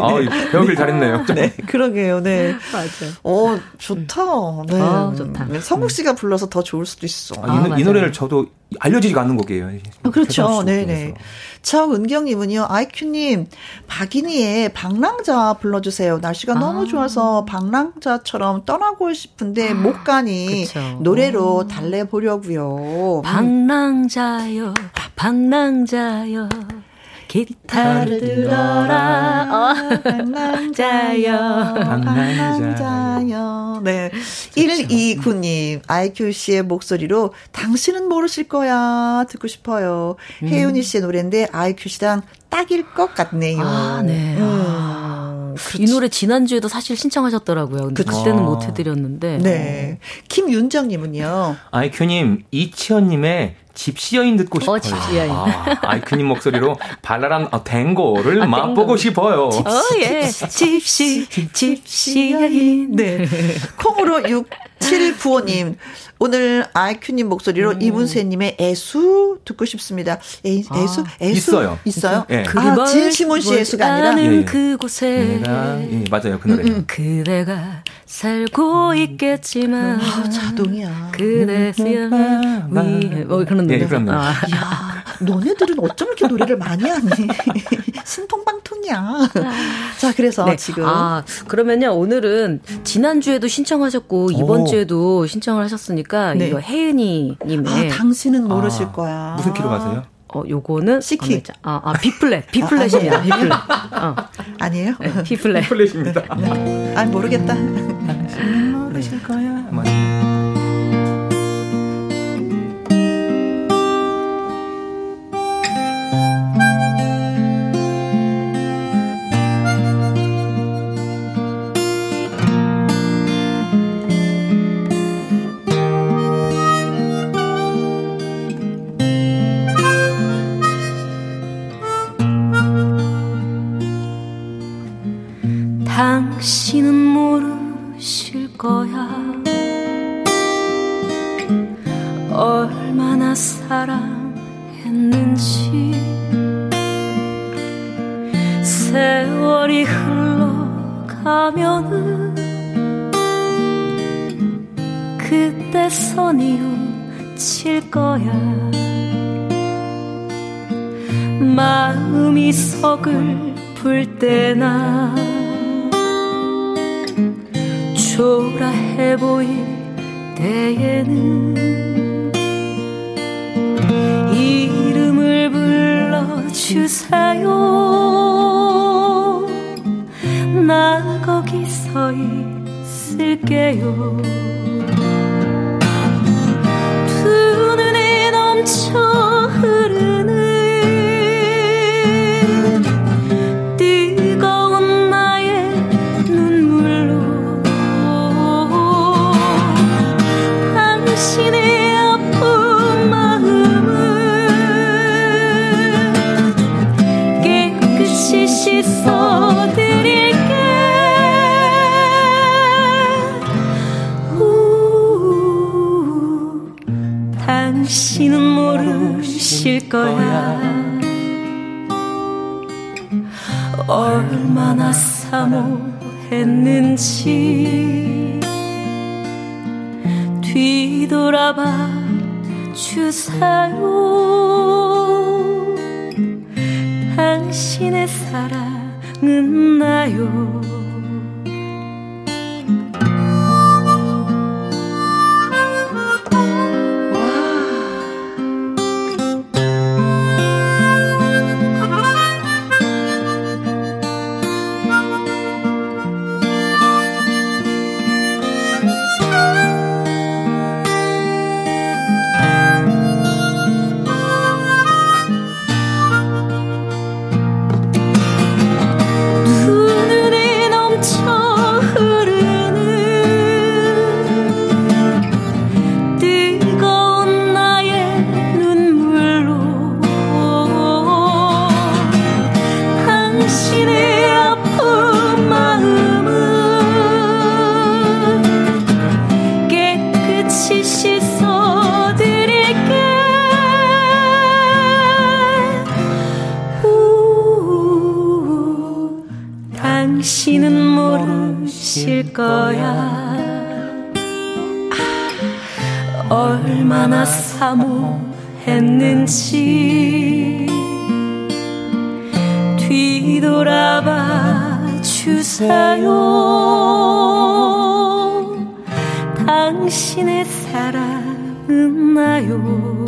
배우길 잘했네요. 네, 그러게요. 네. 맞아요. 좋다. 네. 좋다. 성국 씨가 불러서 더 좋을 수도 있어. 이 노래를 저도 알려지지가 않는 곡이에요. 그렇죠. 네네. 차은경님은요, 아이큐님, 박인희의 방랑자 불러주세요. 날씨가 너무 좋아서 방랑자처럼 떠나고 싶은데 못 가니 그쵸. 노래로 달래보려고요. 방랑자요, 방랑자요. 기타를 들어라, 방랑자여, 방랑자여. 네. 129님, 아이큐 씨의 목소리로 당신은 모르실 거야, 듣고 싶어요. 혜윤이 씨의 노래인데, 아이큐 씨랑 딱일 것 같네요. 아, 네. 이 노래 지난주에도 사실 신청하셨더라고요. 근데 그때는 못 해드렸는데. 네. 김윤정님은요. 아이큐님, 이치현님의 집시여인 듣고 싶어요. 집시여인. 아이큐님 목소리로 발랄한 댕고를 맛보고 싶어요. 집시여인. 네. 콩으로 6795님. 오늘 아이큐님 목소리로 이문세님의 애수 듣고 싶습니다. 애수? 있어요. 있어요? 네. 아, 진시몬 씨 애수가 아니라. 그곳에. 네, 맞아요. 그 노래. 그대가 살고 있겠지만. 자동이야. 그대 수염 위에. 그런 노래. 네, 그런 노래. 이야, 너네들은 어쩜 이렇게 노래를 많이 하니? 신통방통이야. 자, 그래서 네. 지금. 그러면요. 오늘은 지난주에도 신청하셨고, 이번주에도 신청을 하셨으니까. 네. 이거 혜은이님의 당신은 모르실 거야. 무슨 키로 가세요? 요거는 C키. B플랫. B플랫이에요. B플랫. 아니에요? 네, B플랫. B플랫입니다. 네. 모르겠다. 당신은 모르실 거야. 당신은 모르실 거야. 얼마나 사랑했는지. 세월이 흘러가면은 그때 선이 움칠 거야. 마음이 서글플 때나 초라해 보일 때에는 이름을 불러주세요. 나 거기 서 있을게요. 두 눈에 넘쳐 흐르는 당신은 모르실 거야. 얼마나 사모했는지 뒤돌아봐 주세요. 당신의 사랑은 나요. 눈에 계실 거야. 얼마나 사모했는지 뒤돌아봐 주세요. 당신의 사랑은 나요.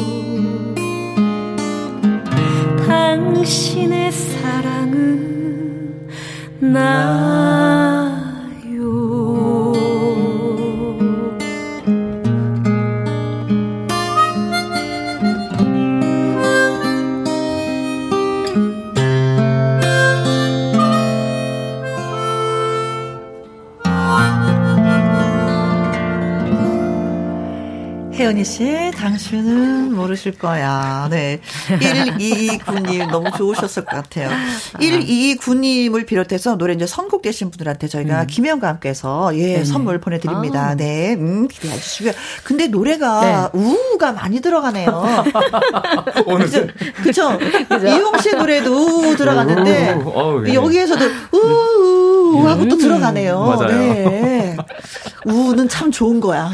당신의 사랑은 나요. 혜연이 씨, 당신은 모르실 거야. 네. 1229님, 너무 좋으셨을 것 같아요. 1229님을 비롯해서 노래 이제 선곡되신 분들한테 저희가 김혜영과 함께해서, 예, 선물 보내드립니다. 아. 네. 기대해 주시고요. 근데 노래가, 네. 우우가 많이 들어가네요. 오늘. 그죠? 이용 씨 노래도 우우 들어갔는데, 예. 여기에서도 우우 하고 또 들어가네요. 맞아요. 네. 우우는 참 좋은 거야.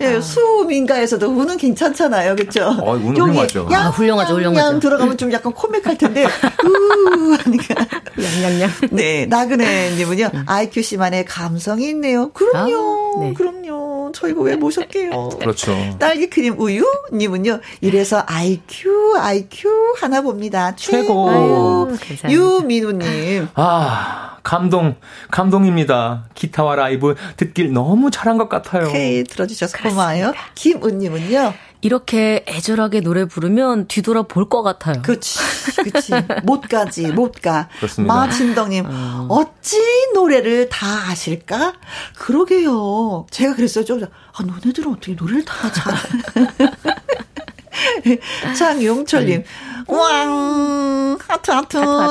예, 수민가에서도 우는 괜찮잖아요, 그렇죠? 우는 훌륭하죠. 양, 훌륭하죠, 훌륭하죠. 양 들어가면 좀 약간 콤맥할 텐데, 우 하니까 양양양. 네, 나그네님은요, IQ 씨만의 감성이 있네요. 그럼요, 아, 네. 그럼요. 저희가 왜 모셨게요? 그렇죠. 딸기 크림 우유님은요, 이래서 IQ 하나 봅니다. 최고. 아유, 유민우님. 아. 감동입니다. 기타와 라이브 듣길 너무 잘한 것 같아요. 오케이, 들어주셔서 고마워요. 김은님은요? 이렇게 애절하게 노래 부르면 뒤돌아볼 것 같아요. 그치, 그치. 못 가. 그렇습니다. 마진덕님, 어찌 노래를 다 아실까? 그러게요. 제가 그랬어요. 좀, 아, 너네들은 어떻게 노래를 다 잘. 장용철님, 왕 하트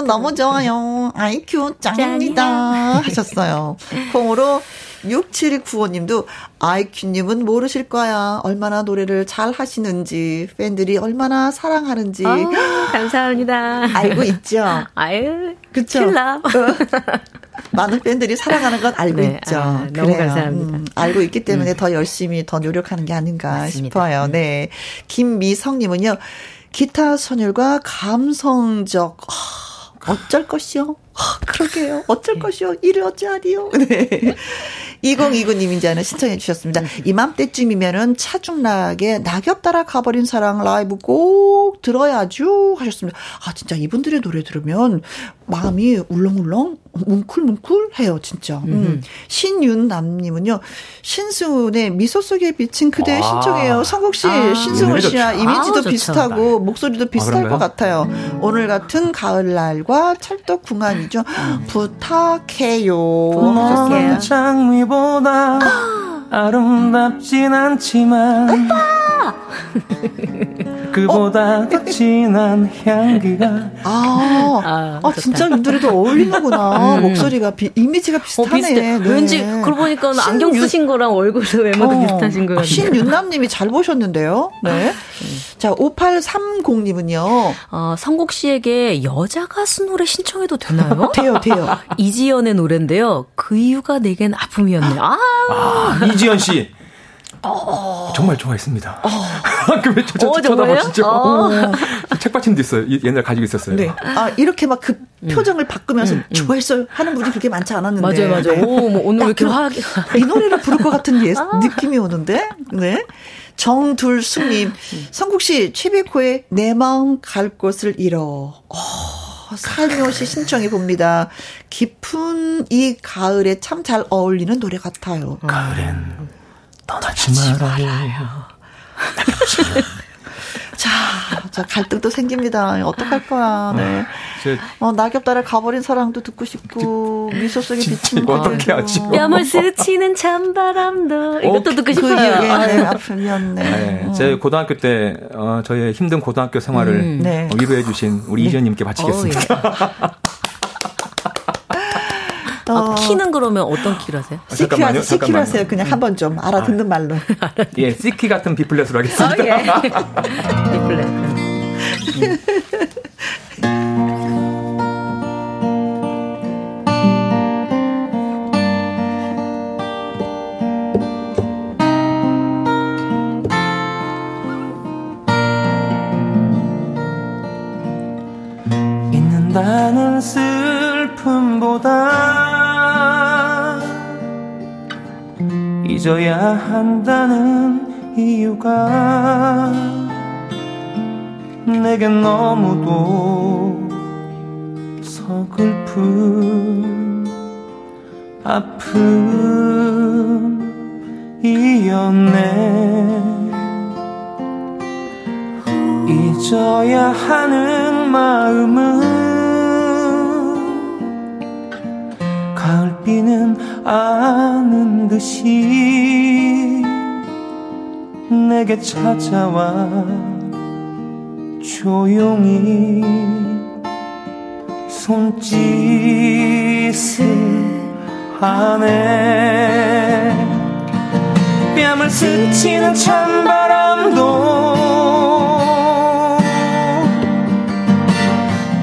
너무 좋아요. IQ 짱입니다 하셨어요. 콩으로 6795님도 IQ님은 모르실 거야. 얼마나 노래를 잘 하시는지, 팬들이 얼마나 사랑하는지. 오, 감사합니다. 알고 있죠. 아유, 그쵸. 킬러. 많은 팬들이 사랑하는 건 알고 네, 있죠. 아, 너무 그래요. 감사합니다. 알고 있기 때문에 더 열심히 더 노력하는 게 아닌가 맞습니다. 싶어요. 네, 김미성님은요. 기타 선율과 감성적. 어쩔 것이요? 그러게요. 어쩔 것이요? 이를 어찌하리요? 네. 2029님인 자는 신청해 주셨습니다. 이맘때쯤이면은 차중락의 낙엽 따라 가버린 사랑 라이브 꼭 들어야죠 하셨습니다. 아, 진짜 이분들의 노래 들으면 마음이 울렁울렁 뭉클뭉클해요 진짜. 신윤남님은요, 신승훈의 미소 속에 비친 그대 신청해요. 성국씨, 신승훈씨야 이미지도 비슷하고 목소리도 비슷할 것 같아요. 오늘 같은 가을날과 찰떡궁합이죠. 부탁해요. 부탁해요. 장미보다 아름답진 않지만 그보다 더 진한 향기가. 아 진짜 윤들이도 어울리는구나. 목소리가 이미지가 비슷하네. 네. 왠지 그러고 보니까 안경 쓰신 거랑 얼굴도 외모도 비슷하신 거 같아요. 신윤남님이 잘 보셨는데요. 네. 자, 5830님은요. 성국 씨에게 여자 가수 노래 신청해도 되나요? 돼요. 이지연의 노래인데요. 그 이유가 내겐 아픔이었네요. 이지연 씨. 정말 좋아했습니다. 그왜 쳐다봐 진짜. 책받침도 있어요. 옛날 가지고 있었어요. 네. 아, 이렇게 막 그 표정을 바꾸면서 좋아했어요 하는 분이 그렇게 많지 않았는데. 맞아요. 오, 뭐 오늘 왜 이렇게 화하게 이 노래를 부를 것 같은 느낌이 오는데. 네. 정둘숙님, 성국 씨 최백호의 내 마음 갈 곳을 잃어. 살며시 신청해 봅니다. 깊은 이 가을에 참 잘 어울리는 노래 같아요. 가을엔. 떠나지 말아요. 자, 갈등도 생깁니다. 어떡할 거야. 네. 낙엽 따라 가버린 사랑도 듣고 싶고, 미소 속에 비친 노래도. 뺨을 스치는 찬바람도. 이것도 듣고 싶어요. 네, 아픔이었네. 제 고등학교 때, 저의 힘든 고등학교 생활을 위로해 주신 우리 이지연님께 바치겠습니다. 키는 그러면 어떤 키를 하세요? C키를 하세요. 그냥 한 번 좀 알아듣는 말로. 예, C키 같은 B플랫으로 하겠습니다. B플랫. 잊어야 한다는 이유가 내겐 너무도 서글픈 아픔이었네. 잊어야 하는 마음은 가을비는 아는 듯이 내게 찾아와 조용히 손짓을 하네. 뺨을 스치는 찬바람도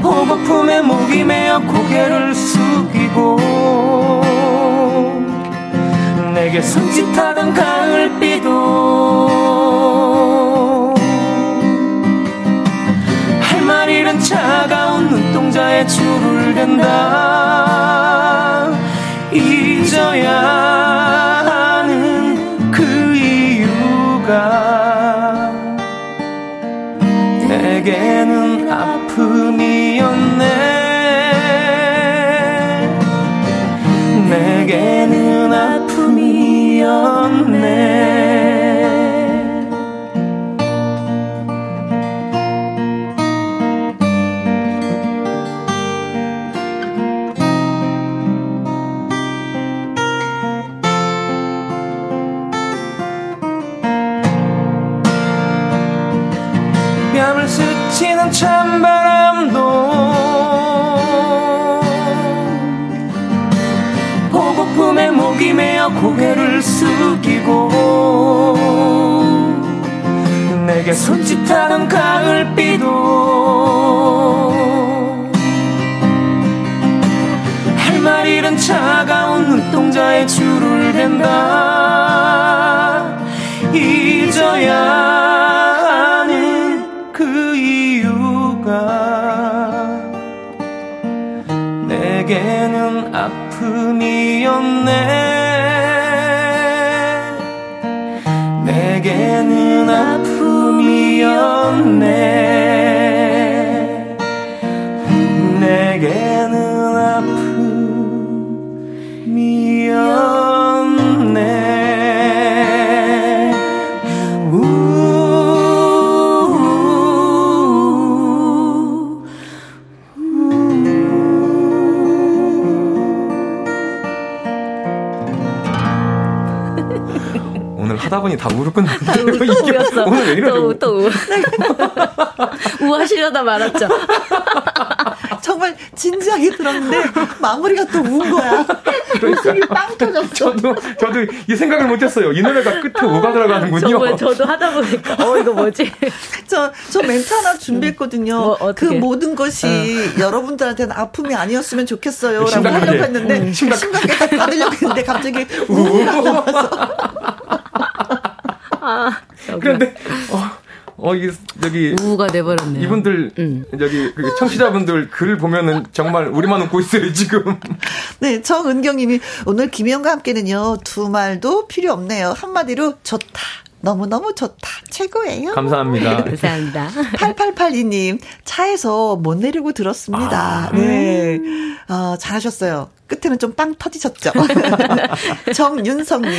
보고픔에 목이 메어 고개를 숙이고 내게 손짓하던 가을비도 할 말 잃은 차가운 눈동자에 줄을 댄다. 잊어야 하는 그 이유가 내게는 아픔이었네. 내게는 아픔이었네. 뺨을 스치는 찬바람 보고픔에 목이 메어 고개를 숙이고 내게 손짓하던 가을비도 할 말 잃은 차가운 눈동자에 줄을 댄다. 잊어야 하는 그 이유가 내게는 아픔이었네. 내게는 아픔이었네. 내게는 아픔이었네. 하다보니 다 울고 났는데요. 울었어. 오늘 왜 이러냐고. 또 우하시려다 말았죠. 정말 진지하게 들었는데 마무리가 또 운 거야. 그러니까. 웃음이 빵 터졌어. 저도 이 생각을 못했어요. 이 노래가 끝에 뭐가 들어가는군요. 정말 저도 하다 보니까 이거 뭐지? 저 멘트 하나 준비했거든요. 그 모든 것이 여러분들한테는 아픔이 아니었으면 좋겠어요. 라고 하려고 했는데 심각하게 딱 받으려고 했는데 갑자기 우울하고 아, 그런데 여기 우가 돼버렸네요. 이분들 여기 청취자분들 글 보면은 정말 우리만 웃고 있어요 지금. 네, 정은경님이 오늘 김혜영과 함께는요 두 말도 필요 없네요. 한마디로 좋다. 너무너무 좋다. 최고예요. 감사합니다. 감사합니다. 8882님, 차에서 못 내리고 들었습니다. 네. 잘하셨어요. 끝에는 좀 빵 터지셨죠? 정윤성님.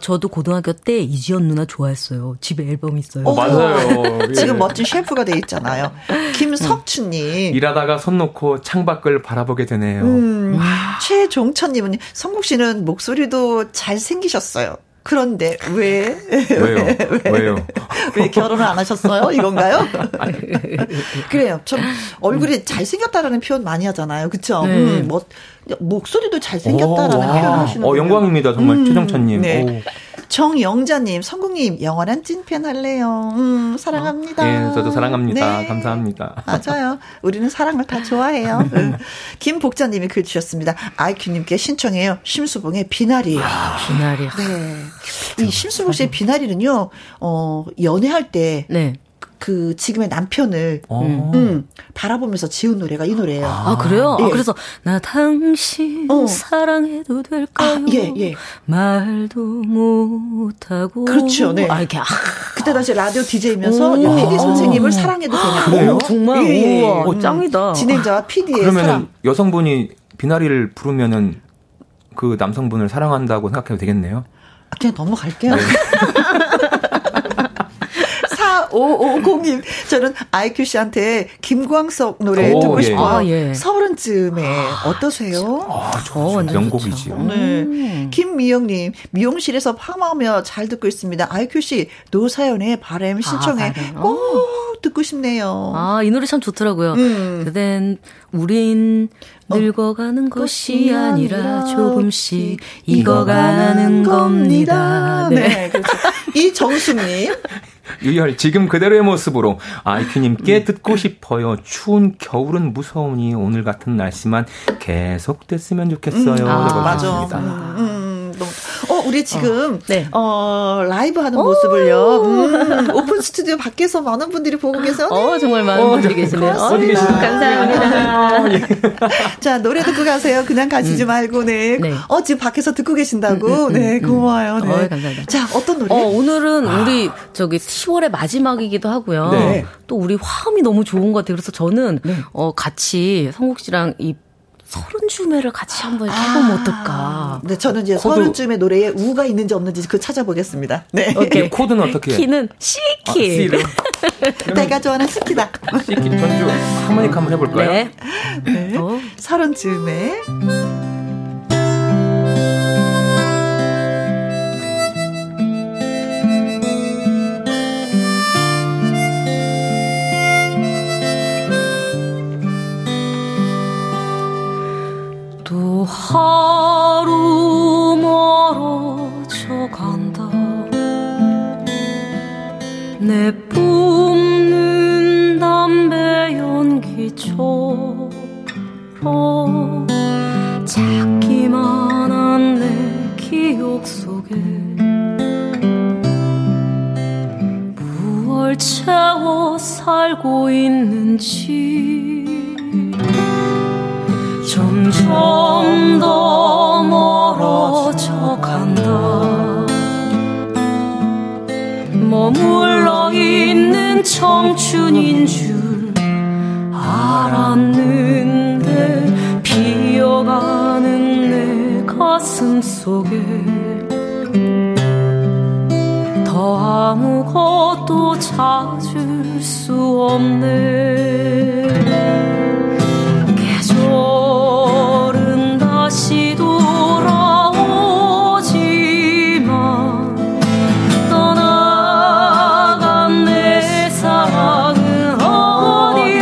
저도 고등학교 때 이지연 누나 좋아했어요. 집에 앨범 있어요. 맞아요. 예. 지금 멋진 셰프가 돼 있잖아요. 김석춘님. 일하다가 손 놓고 창밖을 바라보게 되네요. 최종천님은 성국 씨는 목소리도 잘생기셨어요. 그런데 왜? 왜요? 왜 결혼을 안 하셨어요? 이건가요? 그래요. 참 얼굴이 잘생겼다라는 표현 많이 하잖아요. 그렇죠? 네. 목소리도 잘생겼다라는 표현 하시는 영광입니다. 정말 최정찬님. 네. 정영자님, 성국님 영원한 찐팬 할래요. 사랑합니다. 네, 저도 사랑합니다. 네. 감사합니다. 맞아요. 우리는 사랑을 다 좋아해요. 김복자님이 글 주셨습니다. IQ님께 신청해요. 심수봉의 비나리요. 비나리요. 네. 이 심수봉 씨의 비나리는요. 연애할 때. 네. 그 지금의 남편을 바라보면서 지은 노래가 이 노래예요. 아 그래요? 예. 아, 그래서 나 당신 사랑해도 될까요? 아, 예, 예. 말도 못하고 그렇죠. 네. 아, 이렇게. 아, 그때 당시 라디오 DJ면서 PD 선생님을 사랑해도 되냐고요? 정말 예, 예. 우와, 짱이다. 진행자와 PD의 그러면 사랑. 여성분이 비나리를 부르면은 그 남성분을 사랑한다고 생각해도 되겠네요. 그냥 넘어갈게요. 네. 4550님. 저는 IQ 씨한테 김광석 노래 듣고 싶어요. 아, 예. 서른쯤에 어떠세요? 아, 저 명곡이지요. 네. 김미영님, 미용실에서 파마하며 잘 듣고 있습니다. IQ 씨, 노사연의 바람 신청해 꼭 듣고 싶네요. 아, 이 노래 참 좋더라고요. 그댄 우린 늙어가는 것이 아니라 조금씩 익어가는 겁니다. 네, 네 그렇죠. 이정수님. 유열 지금 그대로의 모습으로 아이큐님께 듣고 싶어요. 추운 겨울은 무서우니 오늘 같은 날씨만 계속 됐으면 좋겠어요. 맞습니다. 우리 지금 라이브 하는 모습을요. 오픈 스튜디오 밖에서 많은 분들이 보고 계세요. 정말 많은 분들이 계시네요. 감사합니다. 자, 노래 듣고 가세요. 그냥 가시지 말고네. 네. 지금 밖에서 듣고 계신다고. 네, 고마워요. 네. 감사합니다. 자, 어떤 노래? 오늘은 우리 저기 10월의 마지막이기도 하고요. 네. 또 우리 화음이 너무 좋은 것 같아요. 그래서 저는 같이 성국 씨랑 이 서른쯤에를 같이 한번 해보면 어떨까? 네, 저는 이제 서른쯤의 노래에 우가 있는지 없는지 그 찾아보겠습니다. 네. 오케이. 코드는 어떻게? 키는 C키. 내가 좋아하는 C키다. C키 전주 하모니카 한번 해볼까요? 네. 네. 서른쯤에. 하루 멀어져 간다. 내 뿜는 담배 연기처럼 작기만 한 내 기억 속에 무얼 채워 살고 있는지 점점 더 멀어져 간다. 머물러 있는 청춘인 줄 알았는데 비어가는 내 가슴 속에 더 아무것도 찾을 수 없네. 절은 다시 돌아오지만 떠나간 내 사랑은 어디에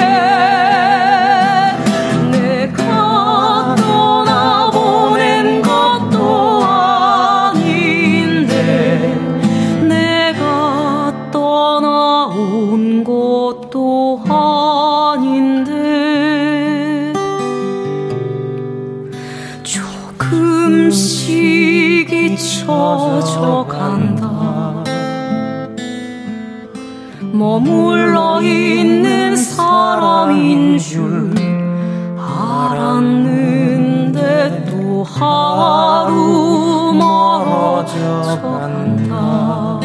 내가 떠나보낸 것도 아닌데 내가 떠나온 것도 아닌데 조금씩 잊혀져 간다. 머물러 있는 사람인 줄 알았는데 또 하루 멀어져 간다.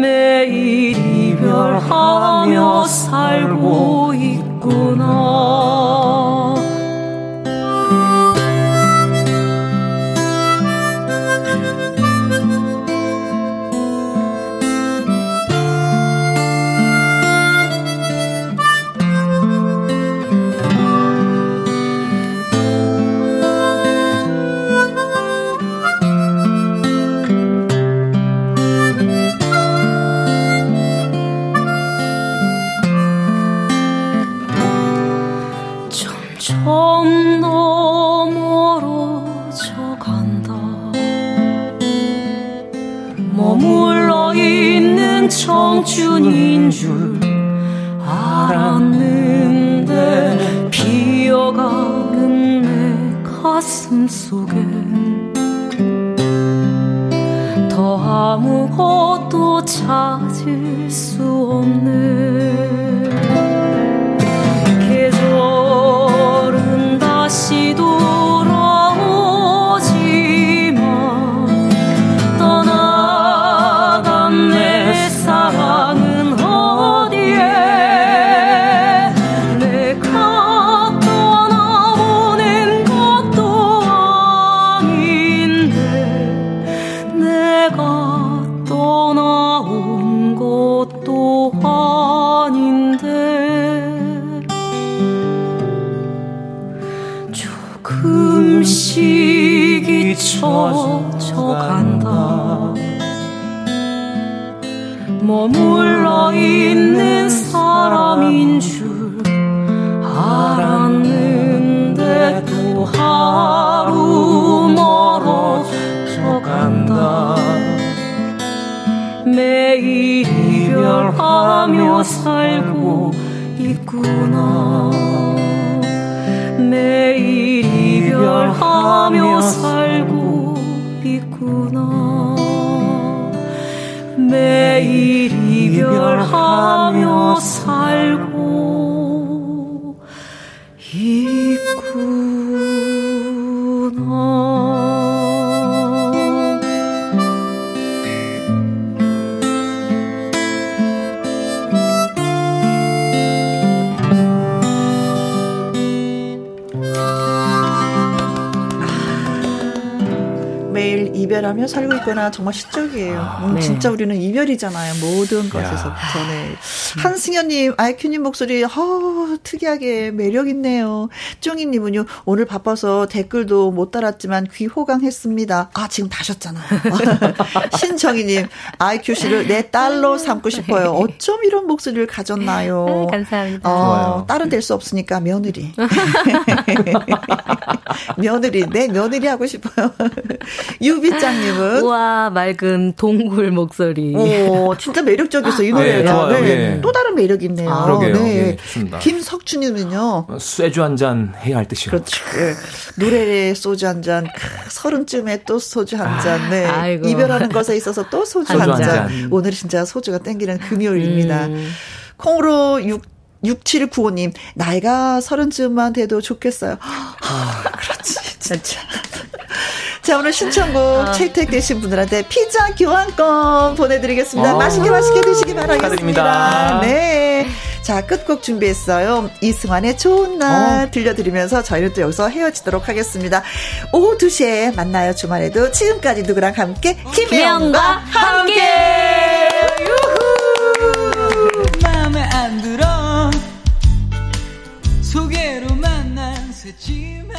매일 이별하며 살고 있구나. 청춘인 줄 알았는데 비어가는 내 가슴 속에 더 아무것도 찾을 수 없는 계절은 다시 돌아오지만 떠나간 내 사랑은 어디에 내가 떠나보낸 것도 아닌데 내가 떠나온 것도 아닌데 조금씩 잊혀져간다 머물러 있는 사람인 줄 알았는데 또 하루 멀어져 간다 매일 이별하며 살고 있구나 매일 이별하며 살고 있구나 매일 이별하며 살고 있구나. 매일 이별하며 살고 있구나. 정말 시적이에요. 네. 진짜 우리는 이별이잖아요. 모든 것에서부터. 네. 한승현님, 아이큐님 목소리 특이하게 매력있네요. 쫑이님은요. 오늘 바빠서 댓글도 못 달았지만 귀호강했습니다. 아 지금 다셨잖아요. 신정희님, 아이큐씨를 내 딸로 삼고 싶어요. 어쩜 이런 목소리를 가졌나요. 감사합니다. 딸은 될 수 없으니까 며느리. 며느리, 네, 며느리 하고 싶어요. 유비짱님은 우와 맑은 동굴 목소리. 오 진짜 매력적이었어 이 노래가. 네, 네. 네. 또 다른 매력이 있네요. 그러게요. 네. 네, 김석춘님은요. 쇠주 한잔 해야 할 듯이요. 그렇죠. 네. 노래에 소주 한 잔. 서른쯤에 또 소주 한 잔. 네. 아이고. 이별하는 것에 있어서 또 소주 한 잔. 오늘 진짜 소주가 땡기는 금요일입니다. 콩으로 6795님 나이가 서른쯤만 돼도 좋겠어요. 그렇지 진짜. 자 오늘 신청곡 채택되신 분들한테 피자 교환권 보내드리겠습니다. 맛있게 맛있게 드시기 바라겠습니다. 네, 자 끝곡 준비했어요. 이승환의 좋은 날 들려드리면서 저희는 또 여기서 헤어지도록 하겠습니다. 오후 2시에 만나요. 주말에도 지금까지 누구랑 함께 김혜영과 함께. 유후. 마음에 안 들어 소개로 만난 새침